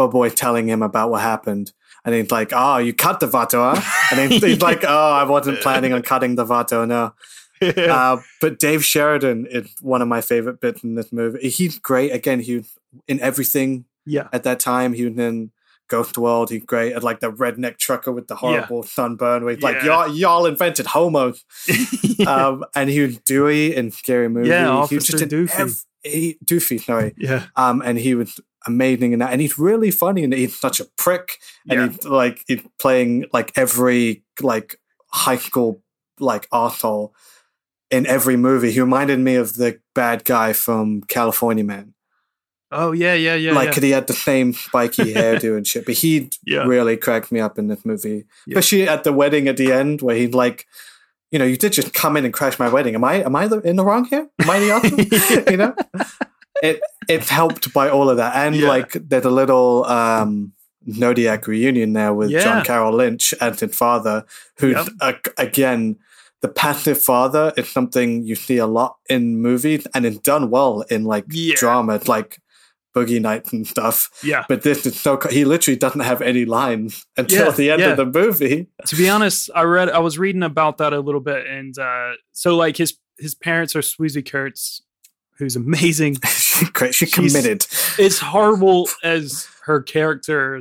Boboy telling him about what happened. And he's like, oh, you cut the Vato, huh? And he's like, oh, I wasn't planning on cutting the Vato, no. But Dave Sheridan is one of my favorite bits in this movie. He's great. Again, he was in everything at that time. He was in Ghost World. He's great at like the redneck trucker with the horrible sunburn. Where he's like, y'all invented homos. And he was Dewey in Scary Movie. Yeah, Officer Doofy. Yeah. And he was amazing in that. And he's really funny, and he's such a prick. And he's playing like every like high school like arsehole in every movie. He reminded me of the bad guy from California Man. Oh, yeah. Like, he had the same spiky hairdo and shit. But he really cracked me up in this movie. Yeah. Especially at the wedding at the end where he'd like, you know, you did just come in and crash my wedding. Am I in the wrong here? Am I the awesome? You know? It's helped by all of that. And, like, there's a little Zodiac reunion there with John Carroll Lynch as his father, who's, again... The passive father is something you see a lot in movies, and it's done well in, like, drama. It's like... Boogie Nights and stuff. Yeah. But this is so... He literally doesn't have any lines until the end of the movie. To be honest, I was reading about that a little bit. And so, like, his parents are Swoosie Kurtz, who's amazing. She's committed. As horrible as her character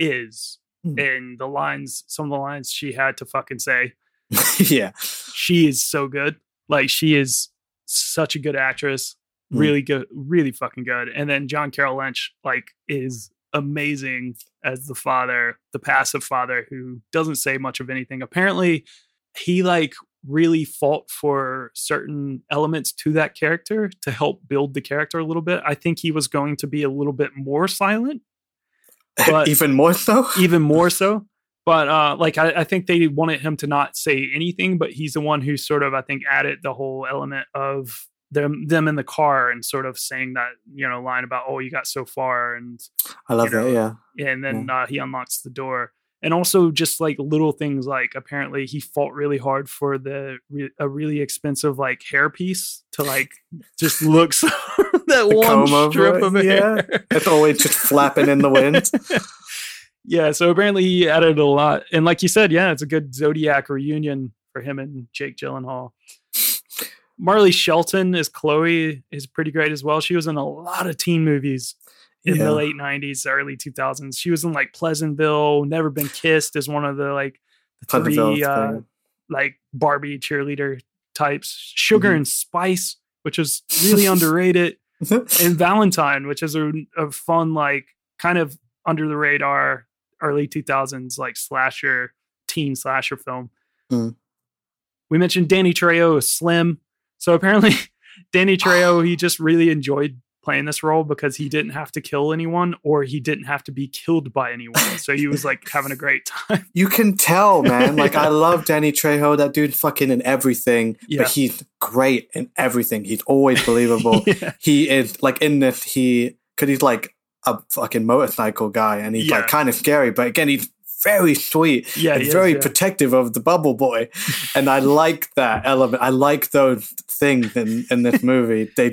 is and some of the lines she had to fucking say. She is so good. Like, she is such a good actress. Really good, really fucking good. And then John Carroll Lynch, like, is amazing as the father, the passive father who doesn't say much of anything. Apparently, he like really fought for certain elements to that character to help build the character a little bit. I think he was going to be a little bit more silent, but even more so. But I think they wanted him to not say anything. But he's the one who sort of, I think, added the whole element of them in the car and sort of saying that, you know, line about, oh, you got so far, and I love that, and then he unlocks the door. And also just like little things, like apparently he fought really hard for a really expensive like hair piece to like just looks that one strip of hair. It's always just flapping in the wind. So apparently he added a lot, and like you said, it's a good Zodiac reunion for him and Jake Gyllenhaal. Marley Shelton as Chloe is pretty great as well. She was in a lot of teen movies in the late 90s, early 2000s. She was in like Pleasantville, Never Been Kissed as one of the like three like Barbie cheerleader types. Sugar and Spice, which is really underrated. And Valentine, which is a fun like kind of under the radar early 2000s like teen slasher film. Mm. We mentioned Danny Trejo as Slim. So apparently Danny Trejo, he just really enjoyed playing this role because he didn't have to kill anyone, or he didn't have to be killed by anyone. So he was like having a great time. You can tell, man. Like, I love Danny Trejo. That dude fucking in everything. Yeah. But he's great in everything. He's always believable. He is like in this, because he's like a fucking motorcycle guy, and he's like kind of scary. But again, he's very sweet and very protective of the bubble boy. And I like that element. I like those things in this movie. They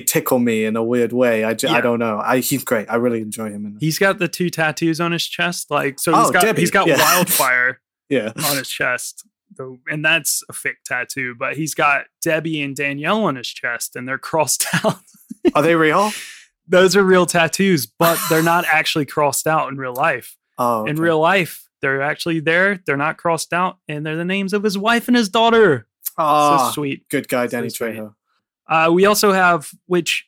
tickle me in a weird way. I don't know. He's great. I really enjoy him. He's got the 2 tattoos on his chest. Like, so he's got Wildfire on his chest. And that's a fake tattoo, but he's got Debbie and Danielle on his chest, and they're crossed out. Are they real? Those are real tattoos, but they're not actually crossed out in real life. Oh, okay. In real life, they're actually there. They're not crossed out, and they're the names of his wife and his daughter. Oh, so sweet. Good guy, Danny Trejo. We also have, which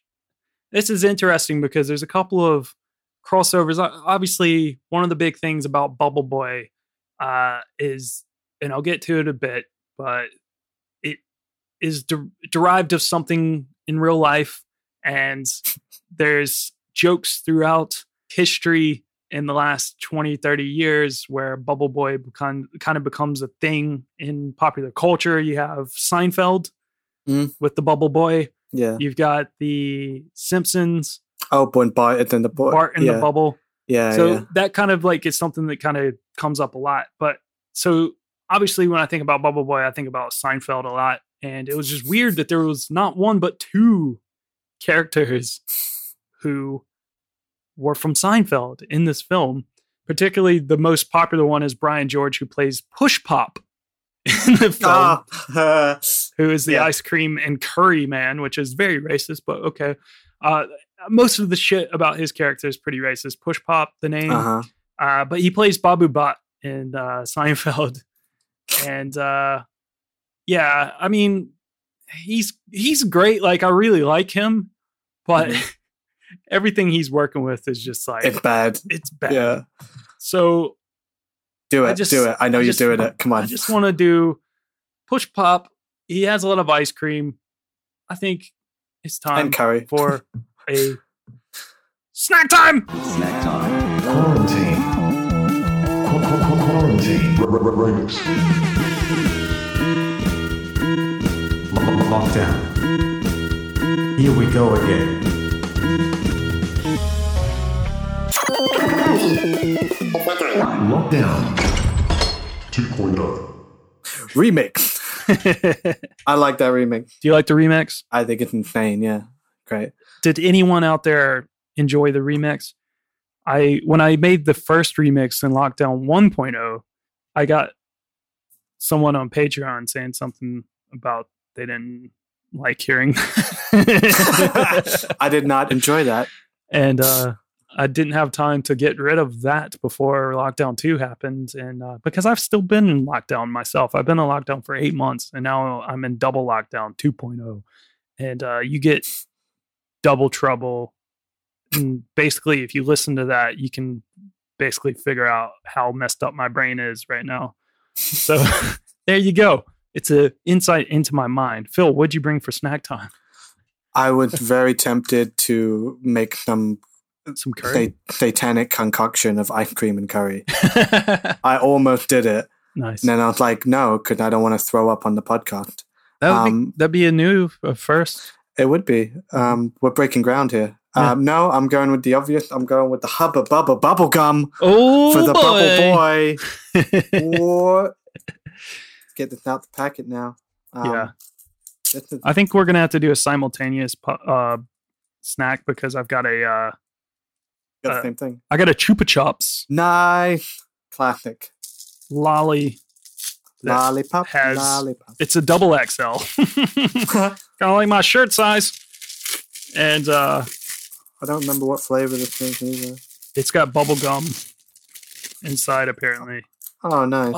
this is interesting because there's a couple of crossovers. Obviously, one of the big things about Bubble Boy is, and I'll get to it a bit, but it is derived of something in real life. And there's jokes throughout history in the last 20, 30 years where Bubble Boy kind of becomes a thing in popular culture. You have Seinfeld with the Bubble Boy. Yeah. You've got the Simpsons. Oh, when Bart in the Bubble. Bart in the Bubble. Yeah. So that kind of like is something that kind of comes up a lot. But so obviously when I think about Bubble Boy, I think about Seinfeld a lot. And it was just weird that there was not one, but two characters who were from Seinfeld in this film. Particularly the most popular one is Brian George, who plays Push Pop in the film, who is the ice cream and curry man, which is very racist, but okay. Most of the shit about his character is pretty racist. Push Pop, the name. But he plays Babu Bot in Seinfeld. And yeah, I mean, he's great. Like, I really like him, but everything he's working with is just like... It's bad. It's bad. Yeah. So... Do it. I know you're doing it. Come on. I just want to do Push Pop. He has a lot of ice cream. I think it's time for a snack time. Snack time. Quarantine. Quarantine. Lockdown. Here we go again. Lockdown 2.0 remix. I like that remix. Do you like the remix? I think it's insane. Yeah, great. Did anyone out there enjoy the remix? When I made the first remix in Lockdown 1.0, I got someone on Patreon saying something about they didn't like hearing. I did not enjoy that, and I didn't have time to get rid of that before Lockdown 2 happened. And because I've still been in lockdown myself, I've been in lockdown for 8 months and now I'm in double lockdown 2.0. And you get double trouble. And basically, if you listen to that, you can basically figure out how messed up my brain is right now. So there you go. It's an insight into my mind. Phil, what'd you bring for snack time? I was very tempted to make some curry. Satanic concoction of ice cream and curry. I almost did it. Nice. And then I was like, no, because I don't want to throw up on the podcast. That'd be a new first. It would be. We're breaking ground here. Yeah. No, I'm going with the obvious. I'm going with the Hubba Bubba Bubblegum for the Bubble Boy. Or, let's get this out the packet now. I think we're going to have to do a simultaneous snack because I've got a... same thing. I got a Chupa Chups. Nice. Classic. Lollipop. It's a double XL. Kind of like my shirt size. And I don't remember what flavor this is either. It's got bubble gum inside, apparently. Oh, nice.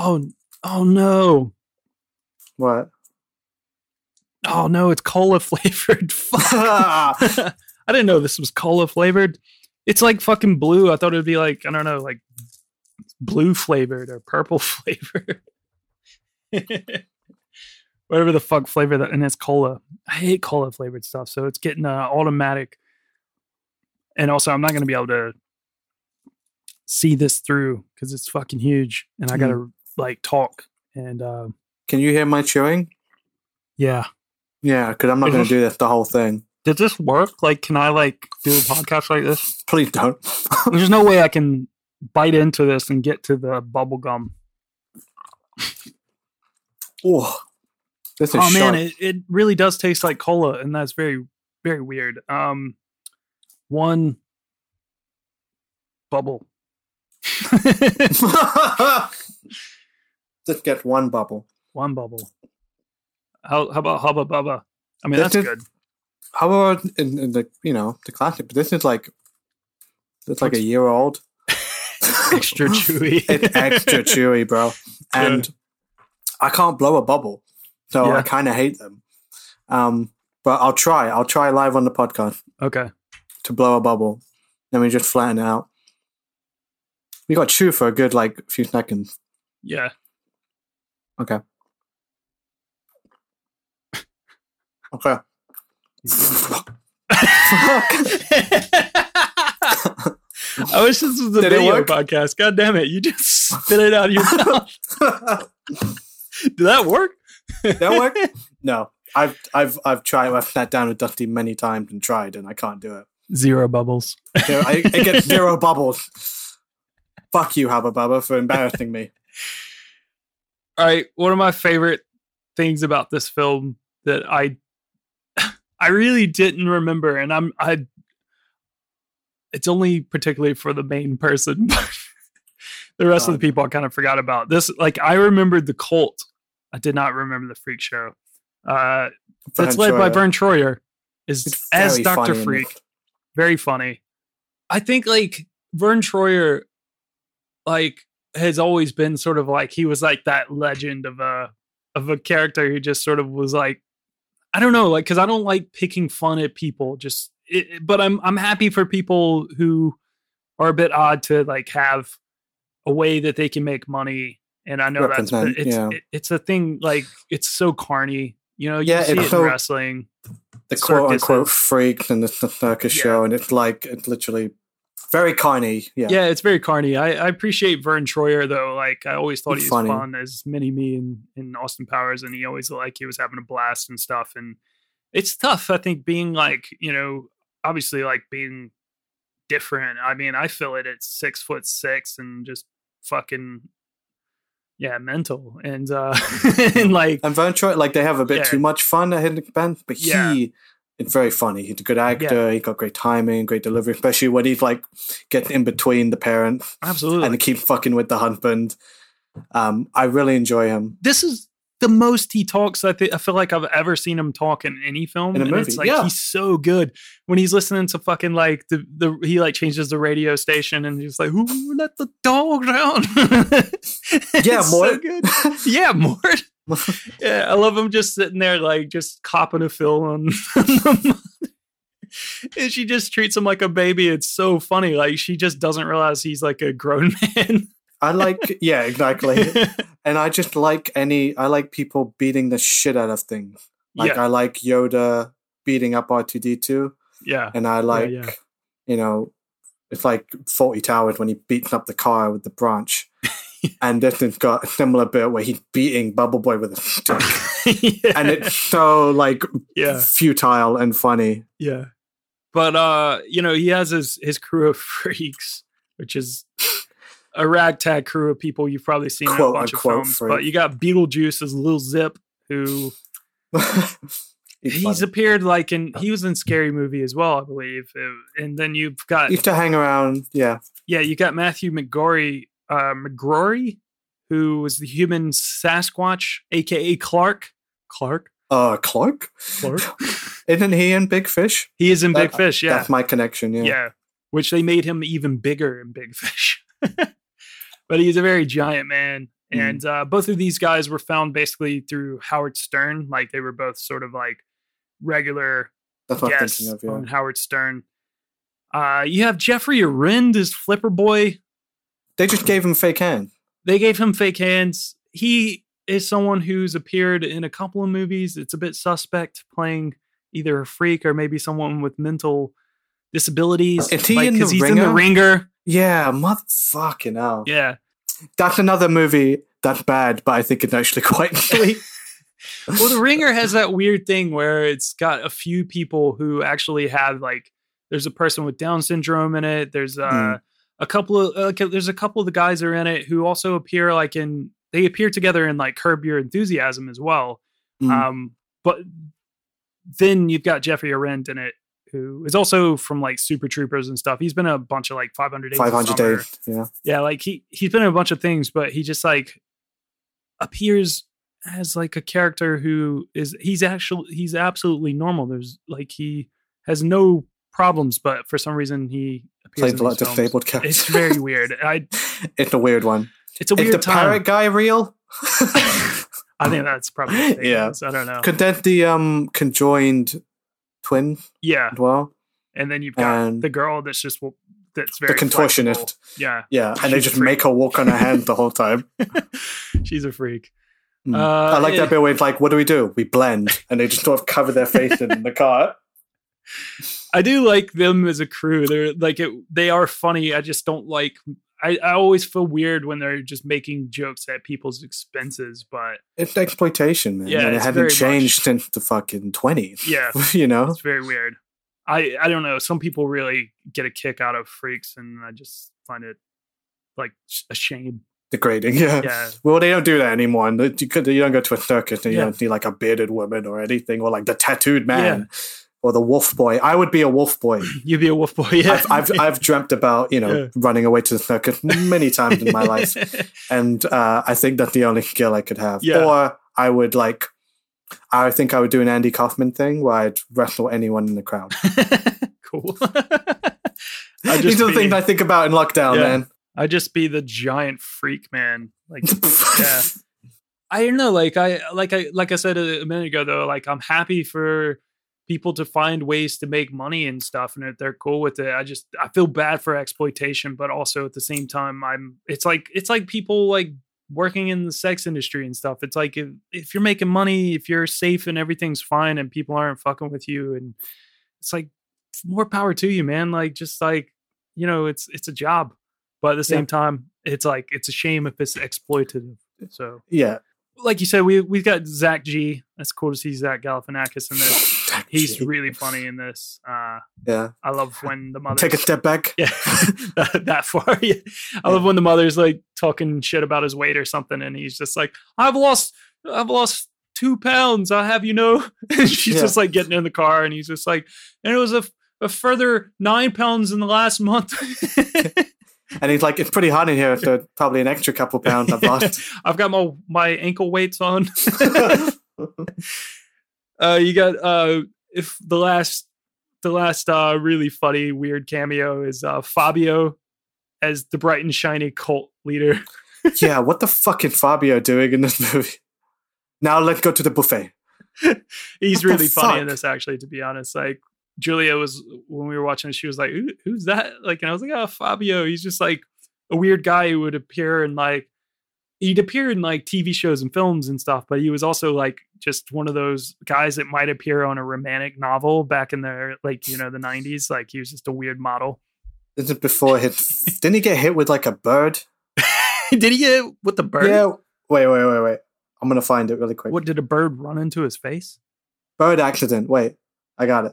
Oh no. What? Oh no, it's cola flavored. Fuck. I didn't know this was cola flavored. It's like fucking blue. I thought it'd be like, I don't know, like blue flavored or purple flavored. Whatever the fuck flavor that, and it's cola. I hate cola flavored stuff. So it's getting automatic. And also I'm not going to be able to see this through because it's fucking huge and I got to like talk. And can you hear my chewing? Yeah. Yeah. Cause I'm not going to do this the whole thing. Did this work? Like, can I like do a podcast like this? Please don't. There's no way I can bite into this and get to the bubble gum. Oh, this is sharp. Man, it really does taste like cola, and that's very, very weird. One bubble. Just get one bubble. One bubble. How about Hubba Bubba? I mean, that's good. How about in the the classic? But this is like a year old. Extra chewy. It's extra chewy, bro. And I can't blow a bubble, so I kind of hate them. But I'll try live on the podcast. Okay. to blow a bubble. Then we just flatten it out. We got chewed for a good, few seconds. Yeah. Okay. Okay. Fuck. I wish this was a video podcast. God damn it. You just spit it out of your mouth. Did that work? Did that work? No. I've tried. I've sat down with Dusty many times and tried, and I can't do it. Zero bubbles. I get zero bubbles. Fuck you, Hubba Bubba, for embarrassing me. All right. One of my favorite things about this film that I really didn't remember, and it's only particularly for the main person. The rest of the people I kind of forgot about. This, I remembered the cult. I did not remember the freak show. That's led by Vern Troyer as Dr. Freak. Very funny. I think Vern Troyer has always been sort of he was that legend of a character who just sort of was I don't know, because I don't like picking fun at people, but I'm happy for people who are a bit odd to have a way that they can make money. And I know that's it's a thing, it's so carny. You know, you see it in wrestling. The quote unquote freaks and the circus show, and it's literally very carny. Yeah, it's very carny. I appreciate Vern Troyer though. I always thought he was fun as Mini-Me and Austin Powers, and he always looked like he was having a blast and stuff. And it's tough, I think, being obviously being different. I mean, I feel it at 6'6" and just fucking mental and Vern Troyer, they have a bit too much fun at his expense, but he is very funny. He's a good actor. He got great timing, great delivery, especially when he's gets in between the parents, absolutely, and keep fucking with the husband. I really enjoy him. This is the most he talks. I feel like I've ever seen him talk in any film. In a movie, it's he's so good when he's listening to fucking he changes the radio station and he's "Who let the dog down?" Yeah, Mort. So yeah, Mort. Yeah, I love him just sitting there, just copping a fill on the mother. And she just treats him like a baby. It's so funny. She just doesn't realize he's a grown man. Yeah, exactly. And I just I like people beating the shit out of things. I like Yoda beating up R2-D2. Yeah. And I you know, it's 40 Towers when he beats up the car with the branch. And this has got a similar bit where he's beating Bubble Boy with a stick. Yeah. And it's so futile and funny. Yeah. But he has his crew of freaks, which is a ragtag crew of people you've probably seen in a bunch of films. Freak. But you got Beetlejuice as Lil Zip, who he's appeared he was in Scary Movie as well, I believe. And then you have to hang around. Yeah. Yeah, you got Matthew McGrory, who was the human Sasquatch, aka Clark. Clark. Isn't he in Big Fish? He is in Big Fish. Yeah, that's my connection. Yeah, yeah. Which they made him even bigger in Big Fish. But he's a very giant man, and both of these guys were found basically through Howard Stern. They were both sort of regular guests on Howard Stern. You have Jeffrey Arend as Flipper Boy. They just gave him fake hands. He is someone who's appeared in a couple of movies. It's a bit suspect, playing either a freak or maybe someone with mental disabilities. Is he in The Ringer? He's in The Ringer. Yeah, motherfucking hell. Yeah. That's another movie that's bad, but I think it's actually quite silly. Well, The Ringer has that weird thing where it's got a few people who actually have, there's a person with Down syndrome in it. There's there's a couple of the guys that are in it who also appear they appear together in Curb Your Enthusiasm as well. But then you've got Jeffrey Arendt in it, who is also from Super Troopers and stuff. He's been a bunch of 500 Days. 500 Days. Yeah. Yeah. He's been in a bunch of things, but he just appears as a character who he's absolutely normal. There's he has no problems, but for some reason he appears in a lot of disabled characters. It's very weird. It's a weird one. It's a weird time. Is the parrot guy real? I think that's probably I don't know. Could that the conjoined twin? Yeah. As well? And then you've got the girl that's just that's very the contortionist. Flexible. Yeah, yeah, and they just make her walk on her hand the whole time. She's a freak. I like that bit where it's like, what do? We blend, and they just sort of cover their face in the car. I do like them as a crew. They're like they are funny. I just don't like. I always feel weird when they're just making jokes at people's expenses, but it's exploitation, man. Yeah, and it hasn't changed since the fucking 1920s. Yeah, you know, it's very weird. I don't know. Some people really get a kick out of freaks, and I just find it like a shame. Degrading, yeah. Well, they don't do that anymore. You don't go to a circus and you don't see like a bearded woman or anything, or like the tattooed man or the wolf boy. I would be a wolf boy. You'd be a wolf boy. Yeah. I've dreamt about running away to the circus many times in my life, and I think that's the only skill I could have. Yeah. Or I would like. I think I would do an Andy Kaufman thing where I'd wrestle anyone in the crowd. Cool. These are the things I think about in lockdown, man. I'd just be the giant freak, man. Like, yeah. I don't know. Like I said a minute ago, though. Like, I'm happy for people to find ways to make money and stuff, and if they're cool with it. I feel bad for exploitation, but also at the same time, it's like people like working in the sex industry and stuff. It's like if you're making money, if you're safe and everything's fine, and people aren't fucking with you, and it's like more power to you, man. Like, just like, you know, it's a job. But at the same time, it's like, it's a shame if it's exploitative. So yeah, like you said, we've got Zach G. That's cool to see Zach Galifianakis in this. He's really funny in this. I love when the mother take a step back. Yeah, that far. Yeah. I love when the mother's like talking shit about his weight or something, and he's just like, I've lost 2 pounds. I'll have you know. And she's just like getting in the car, and he's just like, and it was a further 9 pounds in the last month. And he's like, it's pretty hot in here, so probably an extra couple pounds I've lost. I've got my ankle weights on. You got if the last really funny weird cameo is Fabio as the bright and shiny cult leader. Yeah, what the fuck is Fabio doing in this movie? Now let's go to the buffet. He's really funny in this, actually, to be honest. Like, Julia was, when we were watching, she was like, who's that? Like, and I was like, oh, Fabio. He's just like a weird guy who would appear in like, he'd appear in like TV shows and films and stuff, but he was also like just one of those guys that might appear on a romantic novel back in the, like, you know, the 90s. Like, he was just a weird model. This is before didn't he get hit with like a bird? Did he get hit with the bird? Yeah. Wait. I'm going to find it really quick. What, did a bird run into his face? Bird accident. Wait, I got it.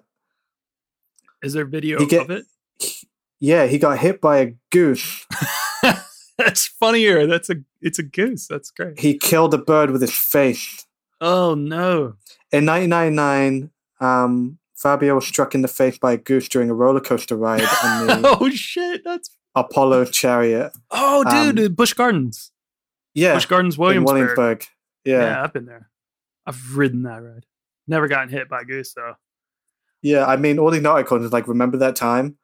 Is there video of it? Yeah, he got hit by a goose. That's funnier. It's a goose. That's great. He killed a bird with his face. Oh, no. In 1999, Fabio was struck in the face by a goose during a roller coaster ride on the That's Apollo Chariot. Oh, dude, Busch Gardens. Yeah. Busch Gardens, Williamsburg. In Williamsburg. Yeah, I've been there. I've ridden that ride. Never gotten hit by a goose, though. Yeah, I mean, all the articles is like, remember that time?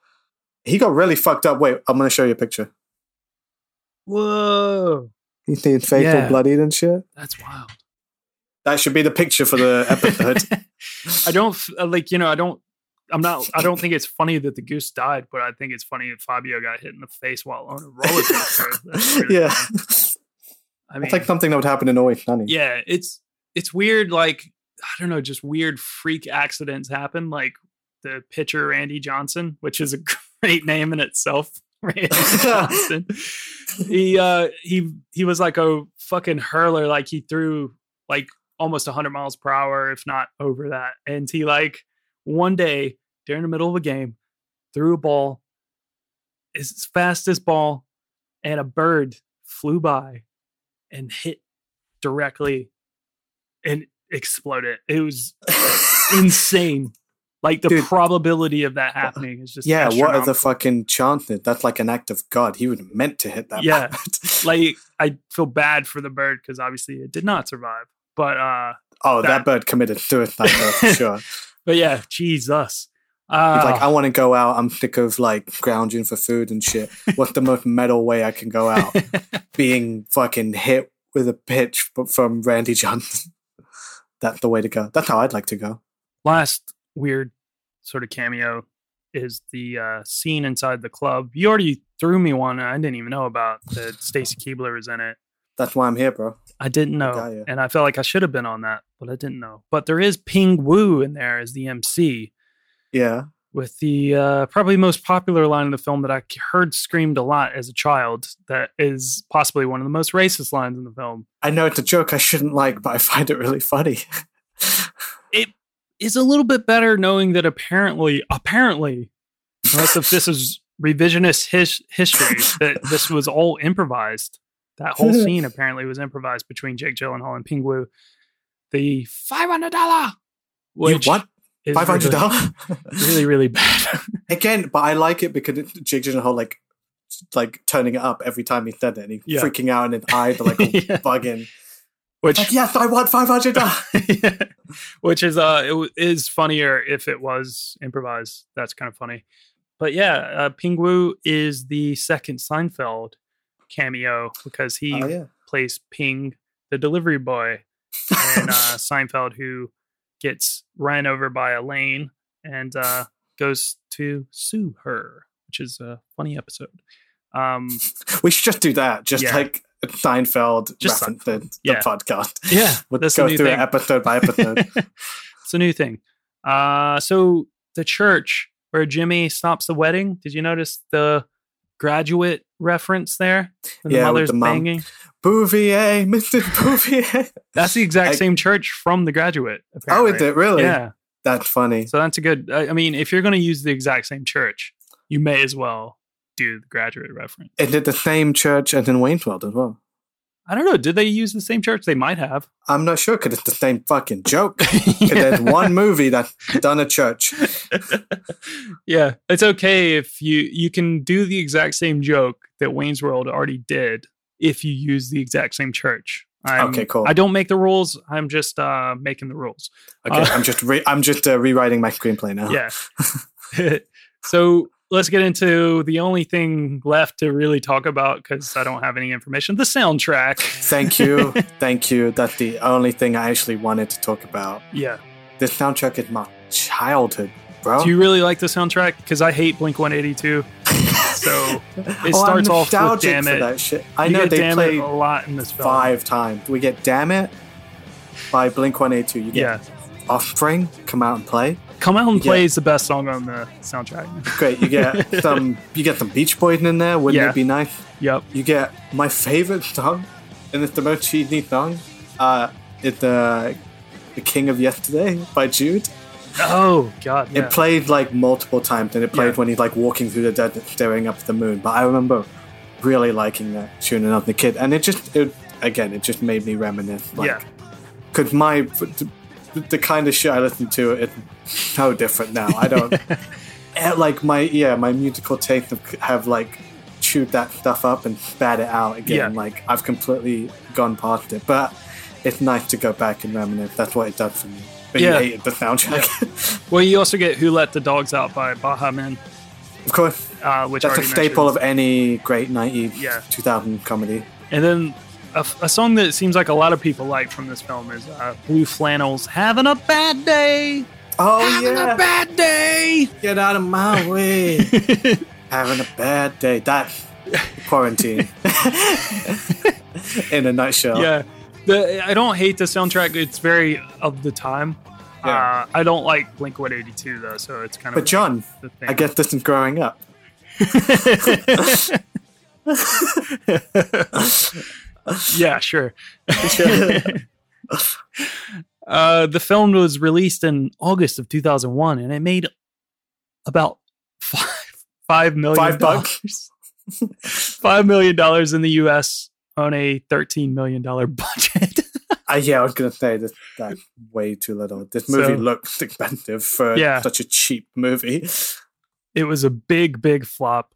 He got really fucked up. Wait, I'm going to show you a picture. Whoa. He's being faithful, bloodied and shit. That's wild. That should be the picture for the episode. I don't think it's funny that the goose died, but I think it's funny that Fabio got hit in the face while on a roller coaster. That's really funny. I mean, it's like something that would happen in Always Sunny. Yeah, it's weird, like, I don't know, just weird freak accidents happen, like the pitcher Randy Johnson, which is a great name in itself. Randy Johnson. He was like a fucking hurler, like he threw like almost 100 miles per hour, if not over that. And he like one day during the middle of a game threw a ball, his fastest ball, and a bird flew by and hit directly and exploded. It was insane. Like, the probability of that happening is just what are the fucking chances? That's like an act of God. He was meant to hit that bird. Like, I feel bad for the bird because obviously it did not survive, but that bird committed suicide for sure. But yeah, Jesus. He's like, I want to go out. I'm sick of like grounding for food and shit. What's the most metal way I can go out? Being fucking hit with a pitch from Randy Johnson. That's the way to go. That's how I'd like to go. Last weird sort of cameo is the scene inside the club. You already threw me one I didn't even know about, that Stacy Keibler was in it. That's why I'm here, bro. I didn't know. And I felt like I should have been on that, but I didn't know. But there is Ping Wu in there as the MC. Yeah. With the probably most popular line in the film that I heard screamed a lot as a child, that is possibly one of the most racist lines in the film. I know it's a joke I shouldn't like, but I find it really funny. It is a little bit better knowing that apparently, unless if this is revisionist history, that this was all improvised. That whole scene apparently was improvised between Jake Gyllenhaal and Ping Wu. The $500. Which what? $500? Really, really bad. Again, but I like it because it's Jake Gyllenhaal like turning it up every time he said it, and he's freaking out and his eyes are like bugging. Which, like, yes, I want $500. Yeah. Which is it is funnier if it was improvised. That's kind of funny. But yeah, Ping Wu is the second Seinfeld cameo because he plays Ping, the delivery boy, and Seinfeld, who gets ran over by Elaine and goes to sue her, which is a funny episode. We should just do that. Just like Seinfeld, just reference the podcast. Yeah. We'll go through it episode by episode. It's a new thing. So the church where Jimmy stops the wedding. Did you notice the Graduate reference there? And the mother's banging. Bouvier, Mrs. Bouvier. That's the exact same church from The Graduate, apparently. Oh, is it really? Yeah. That's funny. So that's a good... I mean, if you're going to use the exact same church, you may as well do The Graduate reference. Is it the same church as in Wayne's World as well? I don't know. Did they use the same church? They might have. I'm not sure because it's the same fucking joke. There's one movie that's done a church. Yeah. It's okay if you can do the exact same joke that Wayne's World already did if you use the exact same church. Okay, cool. I don't make the rules. I'm just making the rules. Okay. I'm just rewriting my screenplay now. Yeah. So let's get into the only thing left to really talk about because I don't have any information. The soundtrack. Thank you. That's the only thing I actually wanted to talk about. Yeah. The soundtrack is my childhood, bro. Do you really like the soundtrack? Because I hate Blink-182. So it starts off with Damn It. That shit. I know they play a lot in this film. 5 times. We get Damn It by Blink-182. You get Offspring, Come Out and Play. Come Out and Play is the best song on the soundtrack. Great. You get some Beach Boys in there. Wouldn't it be nice? Yep. You get my favorite song, and it's the most cheesy song. It's The King of Yesterday by Jude. Oh, God. Yeah. It played like multiple times, and it played when he's like walking through the desert staring up at the moon. But I remember really liking that tune when I was a kid. And it just made me reminisce. Because the kind of shit I listen to is so different now. I don't my musical taste have like chewed that stuff up and spat it out again. Yeah. Like I've completely gone past it, but it's nice to go back and reminisce. That's what it does for me. But you hated the soundtrack. Well, you also get Who Let the Dogs Out by Baha Men. Of course, which that's a staple of any great 90s 2000 comedy. And then a song that it seems like a lot of people like from this film is Blue Flannel's Having a Bad Day. Oh, Having a bad day. Get out of my way. Having a bad day. That's quarantine. In a nutshell. Yeah. I don't hate the soundtrack. It's very of the time. Yeah. I don't like Blink-182, though, so it's kind of... But John, the thing. I guess this is growing up. Yeah, sure. The film was released in August of 2001, and it made about $5 million. $5 million in the U.S. on a $13 million budget. I was gonna say that's way too little. This movie looks expensive for such a cheap movie. It was a big, big flop.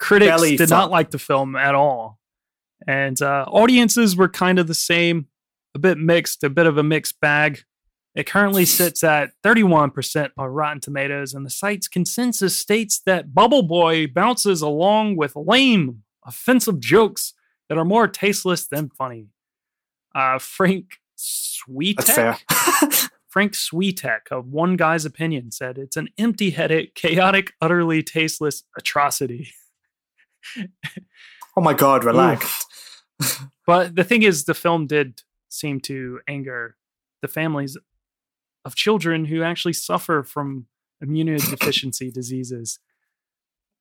Critics did not like the film at all. And audiences were kind of the same, a bit mixed, a bit of a mixed bag. It currently sits at 31% on Rotten Tomatoes, and the site's consensus states that Bubble Boy bounces along with lame, offensive jokes that are more tasteless than funny. Frank Sweetek? That's fair. Frank Sweetek of One Guy's Opinion said, it's an empty-headed, chaotic, utterly tasteless atrocity. Oh my God, relax. But the thing is, the film did seem to anger the families of children who actually suffer from immunodeficiency diseases.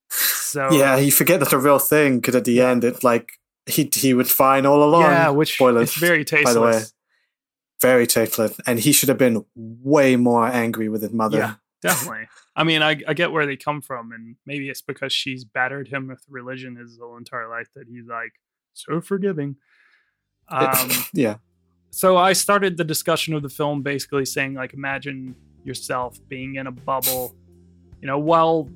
So, yeah, you forget that's a real thing, because at the end, it's like he was fine all along. Yeah, which spoilers, is very tasteless. By the way. Very tasteless. And he should have been way more angry with his mother. Yeah, definitely. I mean, I get where they come from, and maybe it's because she's battered him with religion his whole entire life that he's like so forgiving. Yeah. So I started the discussion of the film basically saying, like, imagine yourself being in a bubble. You know, while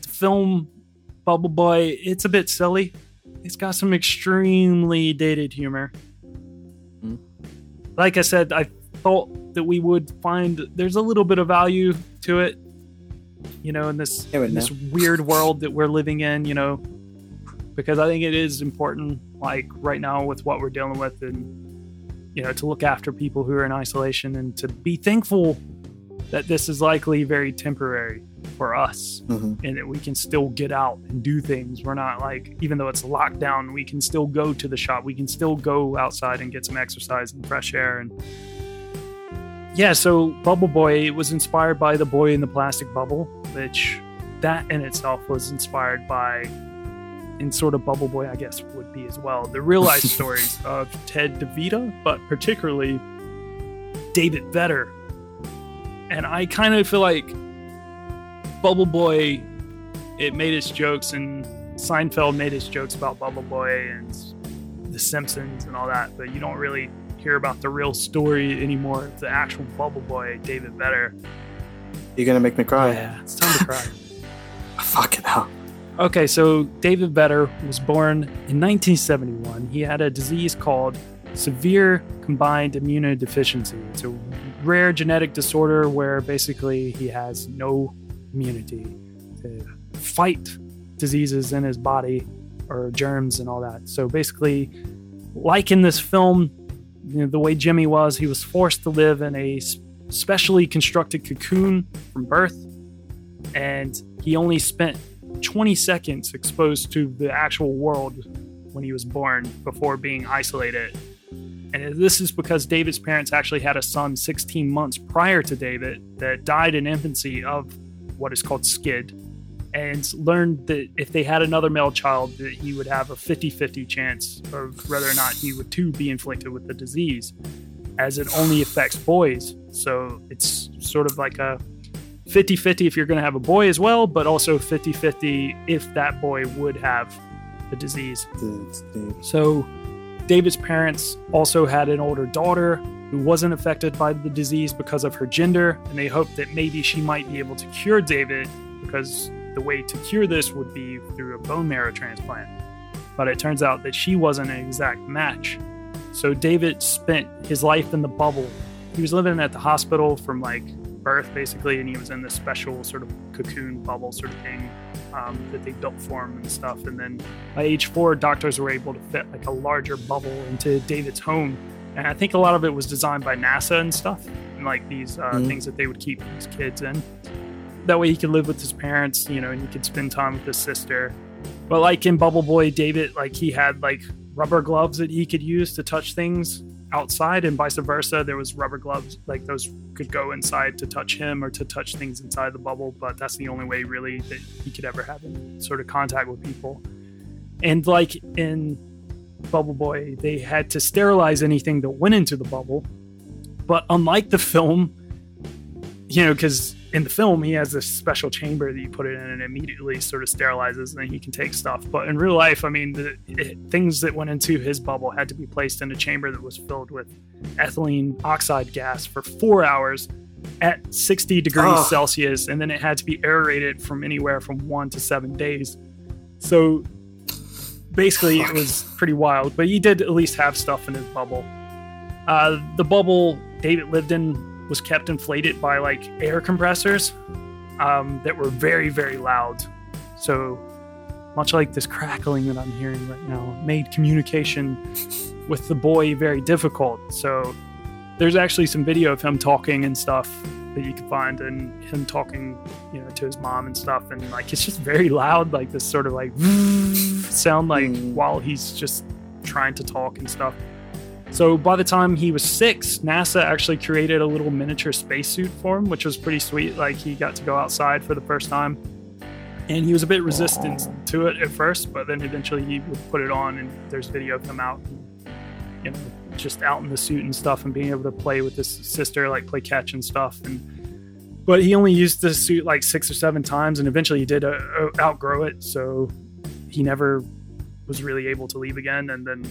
the film Bubble Boy, it's a bit silly. It's got some extremely dated humor. Mm. Like I said, I thought that we would find there's a little bit of value to it, you know, in this weird world that we're living in, you know, because I think it is important, like right now with what we're dealing with, and, you know, to look after people who are in isolation and to be thankful that this is likely very temporary for us, mm-hmm. and that we can still get out and do things. We're not like, even though it's locked down, we can still go to the shop. We can still go outside and get some exercise and fresh air. And yeah, so Bubble Boy, it was inspired by The Boy in the Plastic Bubble, which that in itself was inspired by, and sort of Bubble Boy, I guess, would be as well, the real life stories of Ted DeVita, but particularly David Vetter. And I kind of feel like Bubble Boy, it made its jokes, and Seinfeld made its jokes about Bubble Boy and The Simpsons and all that, but you don't really hear about the real story anymore of the actual Bubble Boy, David Vetter. You're going to make me cry. Yeah, it's time to cry. Fuck it up. Okay, so David Vetter was born in 1971. He had a disease called severe combined immunodeficiency. It's a rare genetic disorder where basically he has no immunity to fight diseases in his body or germs and all that. So basically, like in this film, you know, the way Jimmy was, he was forced to live in a specially constructed cocoon from birth, and he only spent 20 seconds exposed to the actual world when he was born before being isolated. And this is because David's parents actually had a son 16 months prior to David that died in infancy of what is called SCID, and learned that if they had another male child, that he would have a 50-50 chance of whether or not he would too be inflicted with the disease, as it only affects boys. So it's sort of like a 50-50 if you're going to have a boy as well, but also 50-50 if that boy would have the disease. So David's parents also had an older daughter who wasn't affected by the disease because of her gender, and they hoped that maybe she might be able to cure David, because the way to cure this would be through a bone marrow transplant. But it turns out that she wasn't an exact match. So David spent his life in the bubble. He was living at the hospital from like birth basically, and he was in this special sort of cocoon bubble sort of thing that they built for him and stuff. And then by age 4, doctors were able to fit like a larger bubble into David's home. And I think a lot of it was designed by NASA and stuff, and like these things that they would keep these kids in. That way he could live with his parents, you know, and he could spend time with his sister. But like in Bubble Boy, David, like he had like rubber gloves that he could use to touch things outside, and vice versa. There was rubber gloves, like those could go inside to touch him or to touch things inside the bubble, but that's the only way really that he could ever have any sort of contact with people. And like in Bubble Boy, they had to sterilize anything that went into the bubble. But unlike the film, you know, because in the film he has this special chamber that you put it in and it immediately sort of sterilizes, and then he can take stuff. But in real life, I mean, things that went into his bubble had to be placed in a chamber that was filled with ethylene oxide gas for 4 hours at 60 degrees Celsius, and then it had to be aerated from anywhere from 1 to 7 days. So basically it was pretty wild, but he did at least have stuff in his bubble. The bubble David lived in was kept inflated by like air compressors that were very, very loud. So much like this crackling that I'm hearing right now, it made communication with the boy very difficult. So There's actually some video of him talking and stuff that you can find, and him talking, you know, to his mom and stuff, and like it's just very loud, like this sort of like sound, like while he's just trying to talk and stuff. So by the time he was 6, NASA actually created a little miniature spacesuit for him, which was pretty sweet. Like he got to go outside for the first time, and he was a bit resistant to it at first, but then eventually he would put it on, and there's video of him out, you know, just out in the suit and stuff, and being able to play with his sister, like play catch and stuff. And but he only used the suit like 6 or 7 times, and eventually he did outgrow it, so he never was really able to leave again. And then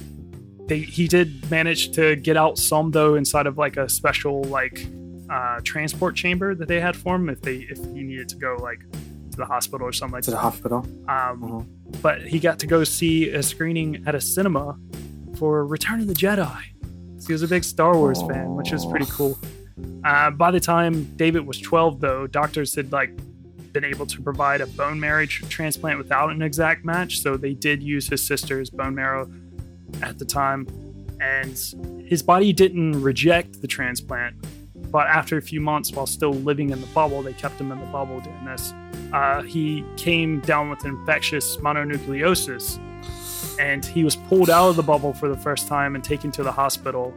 he did manage to get out some, though, inside of like a special like transport chamber that they had for him if he needed to go like to the hospital or something like that. To the hospital. But he got to go see a screening at a cinema for Return of the Jedi. So he was a big Star Wars fan, which was pretty cool. By the time David was 12, though, doctors had like been able to provide a bone marrow transplant without an exact match, so they did use his sister's bone marrow at the time, and his body didn't reject the transplant. But after a few months, while still living in the bubble, they kept him in the bubble doing this, he came down with infectious mononucleosis, and he was pulled out of the bubble for the first time and taken to the hospital.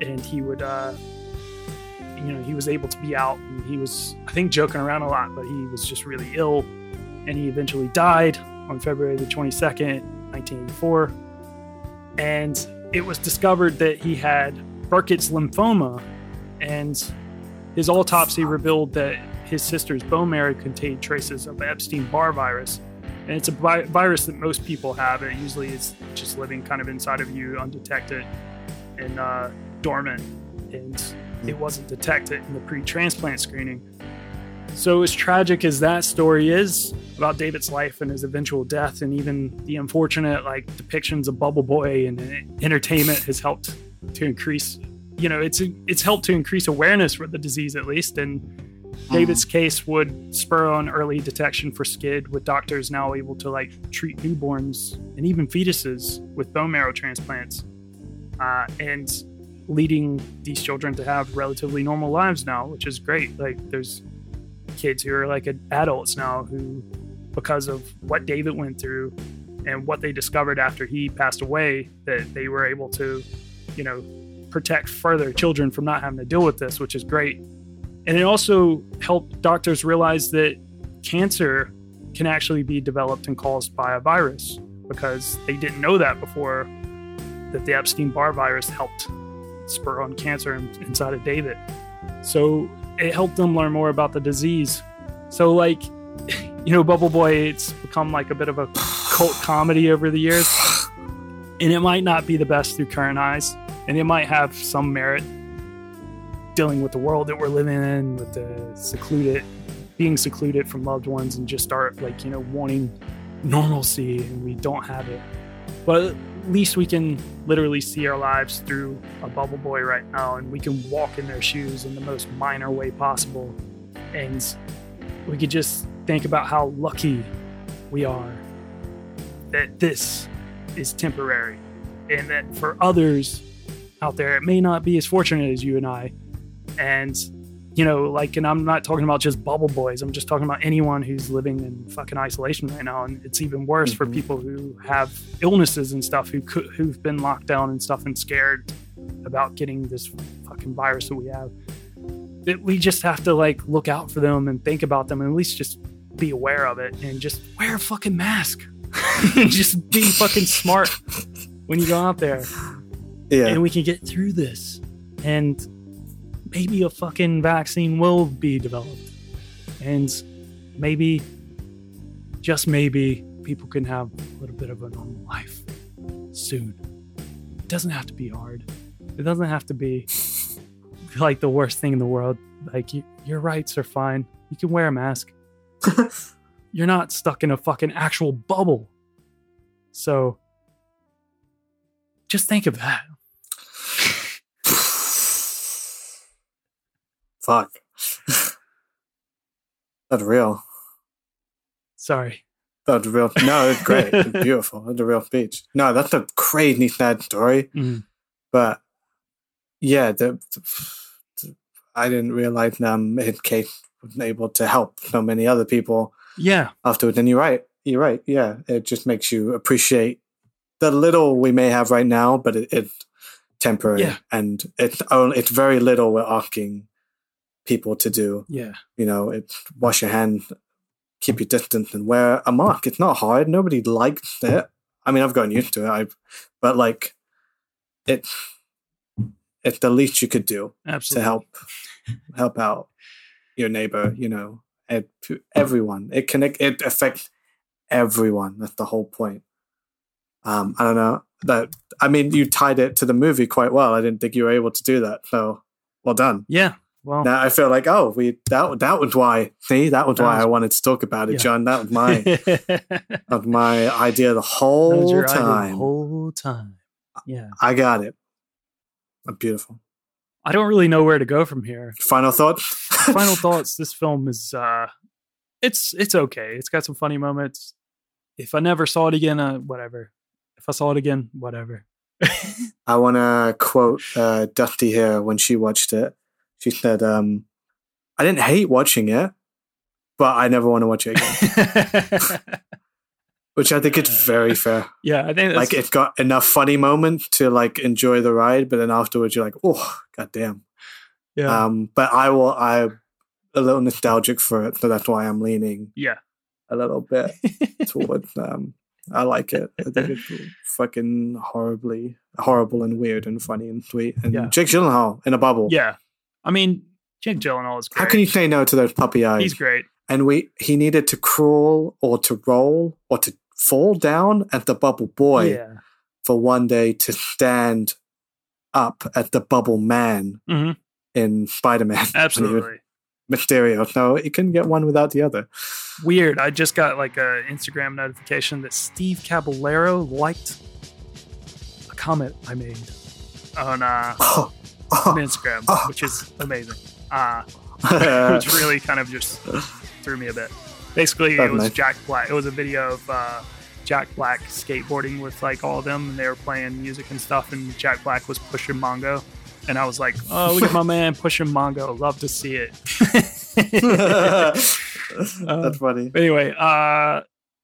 And he would he was able to be out, and he was, I think, joking around a lot, but he was just really ill, and he eventually died on February the 22nd, 1984. And it was discovered that he had Burkitt's lymphoma, and his autopsy revealed that his sister's bone marrow contained traces of Epstein-Barr virus. And it's a virus that most people have. It usually is just living kind of inside of you, undetected and dormant. And it wasn't detected in the pre-transplant screening. So as tragic as that story is about David's life and his eventual death, and even the unfortunate like depictions of Bubble Boy and entertainment has helped to increase, you know, it's helped to increase awareness for the disease, at least. And David's case would spur on early detection for SCID, with doctors now able to like treat newborns and even fetuses with bone marrow transplants, and leading these children to have relatively normal lives now, which is great. Like there's kids who are like adults now who, because of what David went through and what they discovered after he passed away, that they were able to, you know, protect further children from not having to deal with this, which is great. And it also helped doctors realize that cancer can actually be developed and caused by a virus, because they didn't know that before, that the Epstein-Barr virus helped spur on cancer inside of David. So it helped them learn more about the disease. So like, you know, Bubble Boy, it's become like a bit of a cult comedy over the years, and it might not be the best through current eyes, and it might have some merit dealing with the world that we're living in, with the being secluded from loved ones, and just start like, you know, wanting normalcy, and we don't have it. But at least we can literally see our lives through a Bubble Boy right now, and we can walk in their shoes in the most minor way possible, and we could just think about how lucky we are that this is temporary, and that for others out there it may not be as fortunate as you and I. And you know, like, and I'm not talking about just Bubble Boys, I'm just talking about anyone who's living in fucking isolation right now. And it's even worse for people who have illnesses and stuff, who've been locked down and stuff, and scared about getting this fucking virus that we have. That we just have to like look out for them and think about them, and at least just be aware of it, and just wear a fucking mask. Just be fucking smart when you go out there. Yeah. And we can get through this, and maybe a fucking vaccine will be developed, and maybe, just maybe, people can have a little bit of a normal life soon. It doesn't have to be hard. It doesn't have to be like the worst thing in the world. Like your rights are fine. You can wear a mask. You're not stuck in a fucking actual bubble. So just think of that. Fuck. That's real. Sorry. That's real. No, it's great. It's beautiful. It's a real speech. No, that's a crazy sad story. But yeah, I didn't realize Kate wasn't able to help so many other people. Yeah. Afterwards, and you're right. Yeah, it just makes you appreciate the little we may have right now, but it's temporary, yeah. And it's very little we're asking people to do. Yeah, you know, it's wash your hands, keep your distance, and wear a mask. It's not hard. Nobody likes it. I mean, I've gotten used to it. But like, it's the least you could do. Absolutely. To help out your neighbor. You know, and to everyone. It affects everyone. That's the whole point. I don't know that. I mean, you tied it to the movie quite well. I didn't think you were able to do that. So, well done. Yeah. Well, now I feel like, that was why. See, that was why I wanted to talk about it, yeah. John. That was my idea the whole time. The whole time. Yeah. I got it. I'm beautiful. I don't really know where to go from here. Final thoughts. Final thoughts. This film is it's okay. It's got some funny moments. If I never saw it again, whatever. If I saw it again, whatever. I want to quote Dusty here when she watched it. She said, I didn't hate watching it, but I never want to watch it again. Which I think it's very fair. Yeah, I think it's got enough funny moments to like enjoy the ride, but then afterwards you're like, oh, goddamn. Yeah. But I'm a little nostalgic for it, so that's why I'm leaning a little bit towards I like it. I think it's fucking horrible and weird and funny and sweet. And Jake Gyllenhaal in a bubble. Yeah. I mean, Jake Gyllenhaal is great. How can you say no to those puppy eyes? He's great. And he needed to crawl or to roll or to fall down at the bubble boy for one day to stand up at the bubble man in Spider-Man. Absolutely. Mysterio. So you couldn't get one without the other. Weird. I just got like an Instagram notification that Steve Caballero liked a comment I made on... on Instagram, which is amazing. Which really kind of just threw me a bit. Basically, it was Jack Black. It was a video of Jack Black skateboarding with like all of them, and they were playing music and stuff. And Jack Black was pushing Mongo, and I was like, "Oh, look at my man pushing Mongo! Love to see it." That's funny. Anyway,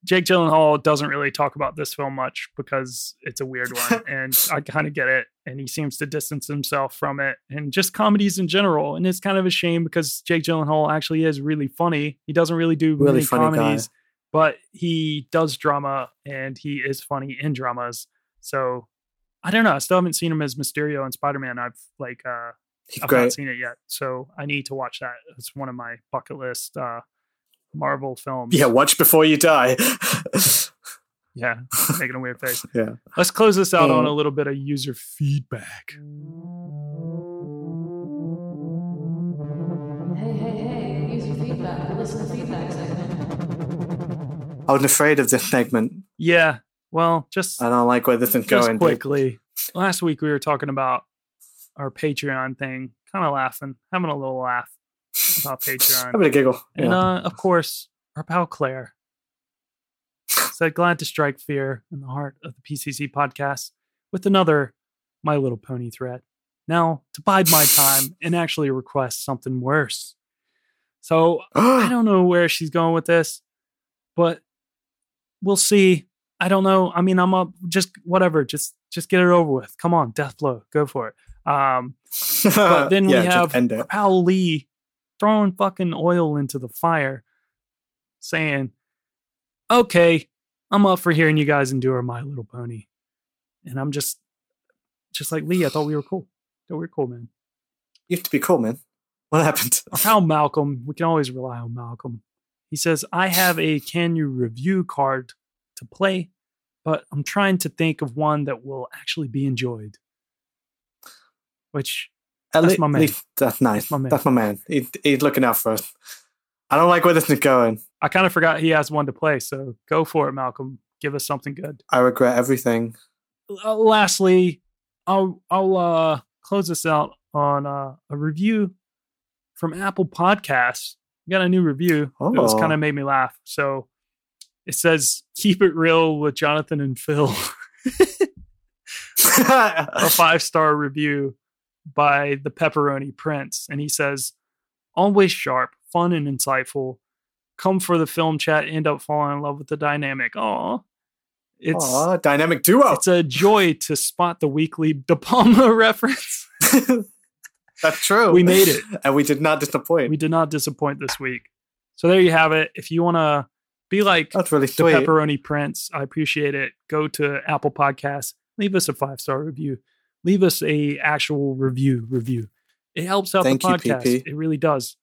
Jake Gyllenhaal doesn't really talk about this film much because it's a weird one, and I kind of get it. And he seems to distance himself from it and just comedies in general. And it's kind of a shame because Jake Gyllenhaal actually is really funny. He doesn't really do really comedies, guy. But he does drama and he is funny in dramas. So I don't know. I still haven't seen him as Mysterio in Spider-Man. I've not seen it yet. So I need to watch that. It's one of my bucket list Marvel films. Yeah. Watch before you die. Yeah, making a weird face. Yeah. Let's close this out on a little bit of user feedback. Hey, user feedback. Listen to feedback segment. I was afraid of this segment. Yeah, well, I don't like where this is going. Quickly, last week we were talking about our Patreon thing, kind of laughing, having a little laugh about Patreon. Having a giggle. And, of course, our pal Claire said, glad to strike fear in the heart of the PCC podcast with another My Little Pony threat. Now, to bide my time and actually request something worse. So, I don't know where she's going with this, but we'll see. I don't know. I mean, I'm up. Just whatever. Just get it over with. Come on, death blow. Go for it. But then we have Powell Lee throwing fucking oil into the fire saying, okay, I'm up for hearing you guys endure My Little Pony. And I'm just like, Lee, I thought we were cool. Man. You have to be cool, man. What happened? How Malcolm, we can always rely on Malcolm. He says, I have a Can You Review card to play, but I'm trying to think of one that will actually be enjoyed. Which, that's my man. That's nice. That's my man. He's looking out for us. I don't like where this is going. I kind of forgot he has one to play, so go for it, Malcolm. Give us something good. I regret everything. Lastly, I'll close this out on a review from Apple Podcasts. We got a new review. Oh. It was kind of made me laugh. So it says, keep it real with Jonathan and Phil. A 5-star review by the pepperoni prince. And he says, always sharp, fun and insightful. Come for the film chat, end up falling in love with the dynamic. Aw. It's dynamic duo. It's a joy to spot the weekly De Palma reference. That's true. We made it. And we did not disappoint. We did not disappoint this week. So there you have it. If you want to be like the pepperoni prince, I appreciate it. Go to Apple Podcasts. Leave us a 5-star review. Leave us a actual review. It helps out the podcast. You, it really does.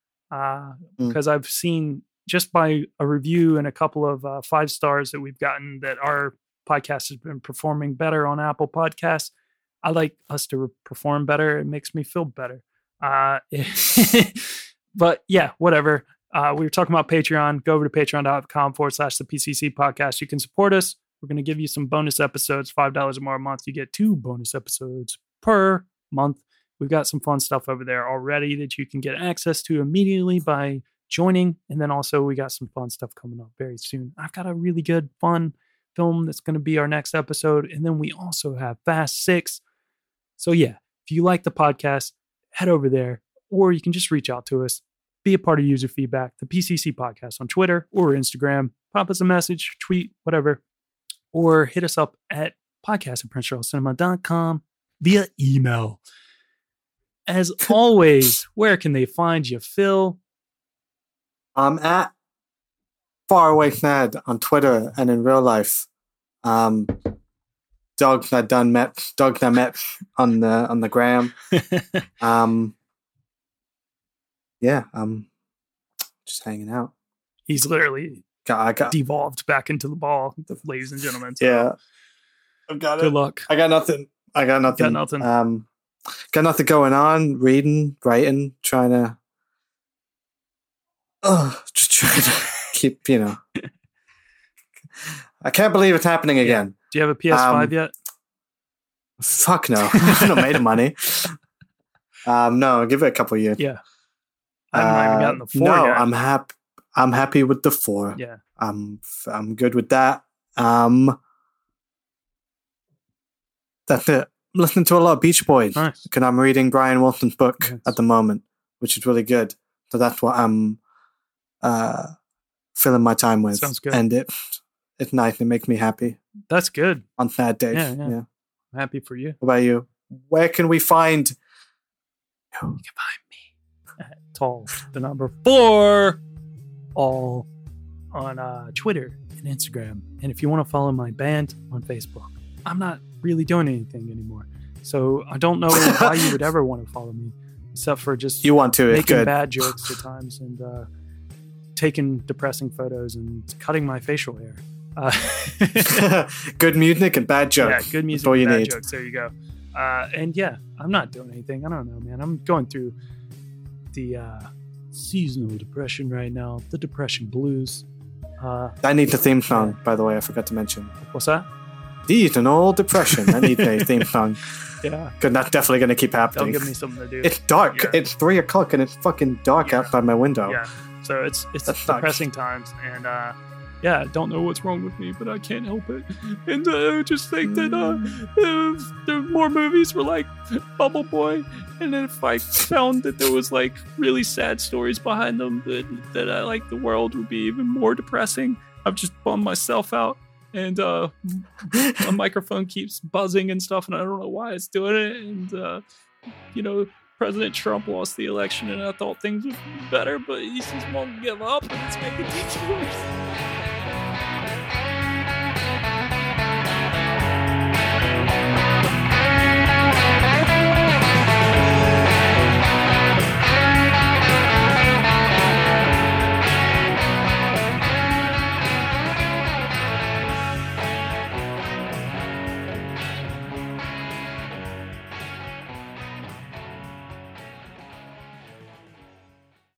Because I've seen just by a review and a couple of 5 stars that we've gotten that our podcast has been performing better on Apple Podcasts. I like us to perform better. It makes me feel better. But yeah, whatever. We were talking about Patreon. Go over to patreon.com/thepccpodcast. You can support us. We're going to give you some bonus episodes, $5 or more a month. You get 2 bonus episodes per month. We've got some fun stuff over there already that you can get access to immediately by joining. And then also we got some fun stuff coming up very soon. I've got a really good, fun film that's going to be our next episode. And then we also have Fast 6. So yeah, if you like the podcast, head over there, or you can just reach out to us. Be a part of user feedback, the PCC podcast on Twitter or Instagram. Pop us a message, tweet, whatever. Or hit us up at podcast@princecharlescinema.com via email. As always, where can they find you, Phil? I'm at FarawaySnad on Twitter and in real life. Dogs I met on the gram. Just hanging out. He's literally I got devolved back into the ball, ladies and gentlemen. So yeah, I've got good luck. I got nothing. Got nothing going on. Reading, writing, just trying to keep. You know, I can't believe it's happening again. Yeah. Do you have a PS5 yet? Fuck no. I don't made of money. No, give it a couple of years. Yeah. I'm not even gotten the 4. No, yet. I'm happy with the 4. Yeah. I'm good with that. That's it. I'm listening to a lot of Beach Boys. Nice. Because I'm reading Brian Wilson's book at the moment, which is really good. So that's what I'm filling my time with. Sounds good. And it's nice. It makes me happy. That's good. On sad days. Yeah. I'm happy for you. What about you? Where can we find you? Can find me at tall4 all on Twitter and Instagram. And if you want to follow my band on Facebook, I'm not really doing anything anymore. So I don't know why you would ever want to follow me, except for just making bad jokes at times and taking depressing photos and cutting my facial hair. Good music and bad jokes. Yeah, good music and bad jokes. There you go. And yeah, I'm not doing anything. I don't know, man. I'm going through the seasonal depression right now, the depression blues. I need the theme song, by the way. I forgot to mention. What's that? Seasonal depression. I need a theme song. Yeah. Because that's definitely going to keep happening. That'll give me something to do. It's dark. Yeah. It's 3:00 and it's fucking dark outside my window. Yeah. So it's depressing times, and I don't know what's wrong with me, but I can't help it. And I just think that there more movies were like Bubble Boy, and then if I found that there was like really sad stories behind them, that I like the world would be even more depressing. I've just bummed myself out, and my microphone keeps buzzing and stuff, and I don't know why it's doing it, and President Trump lost the election, and I thought things would be better, but he just won't give up, and it's making things worse.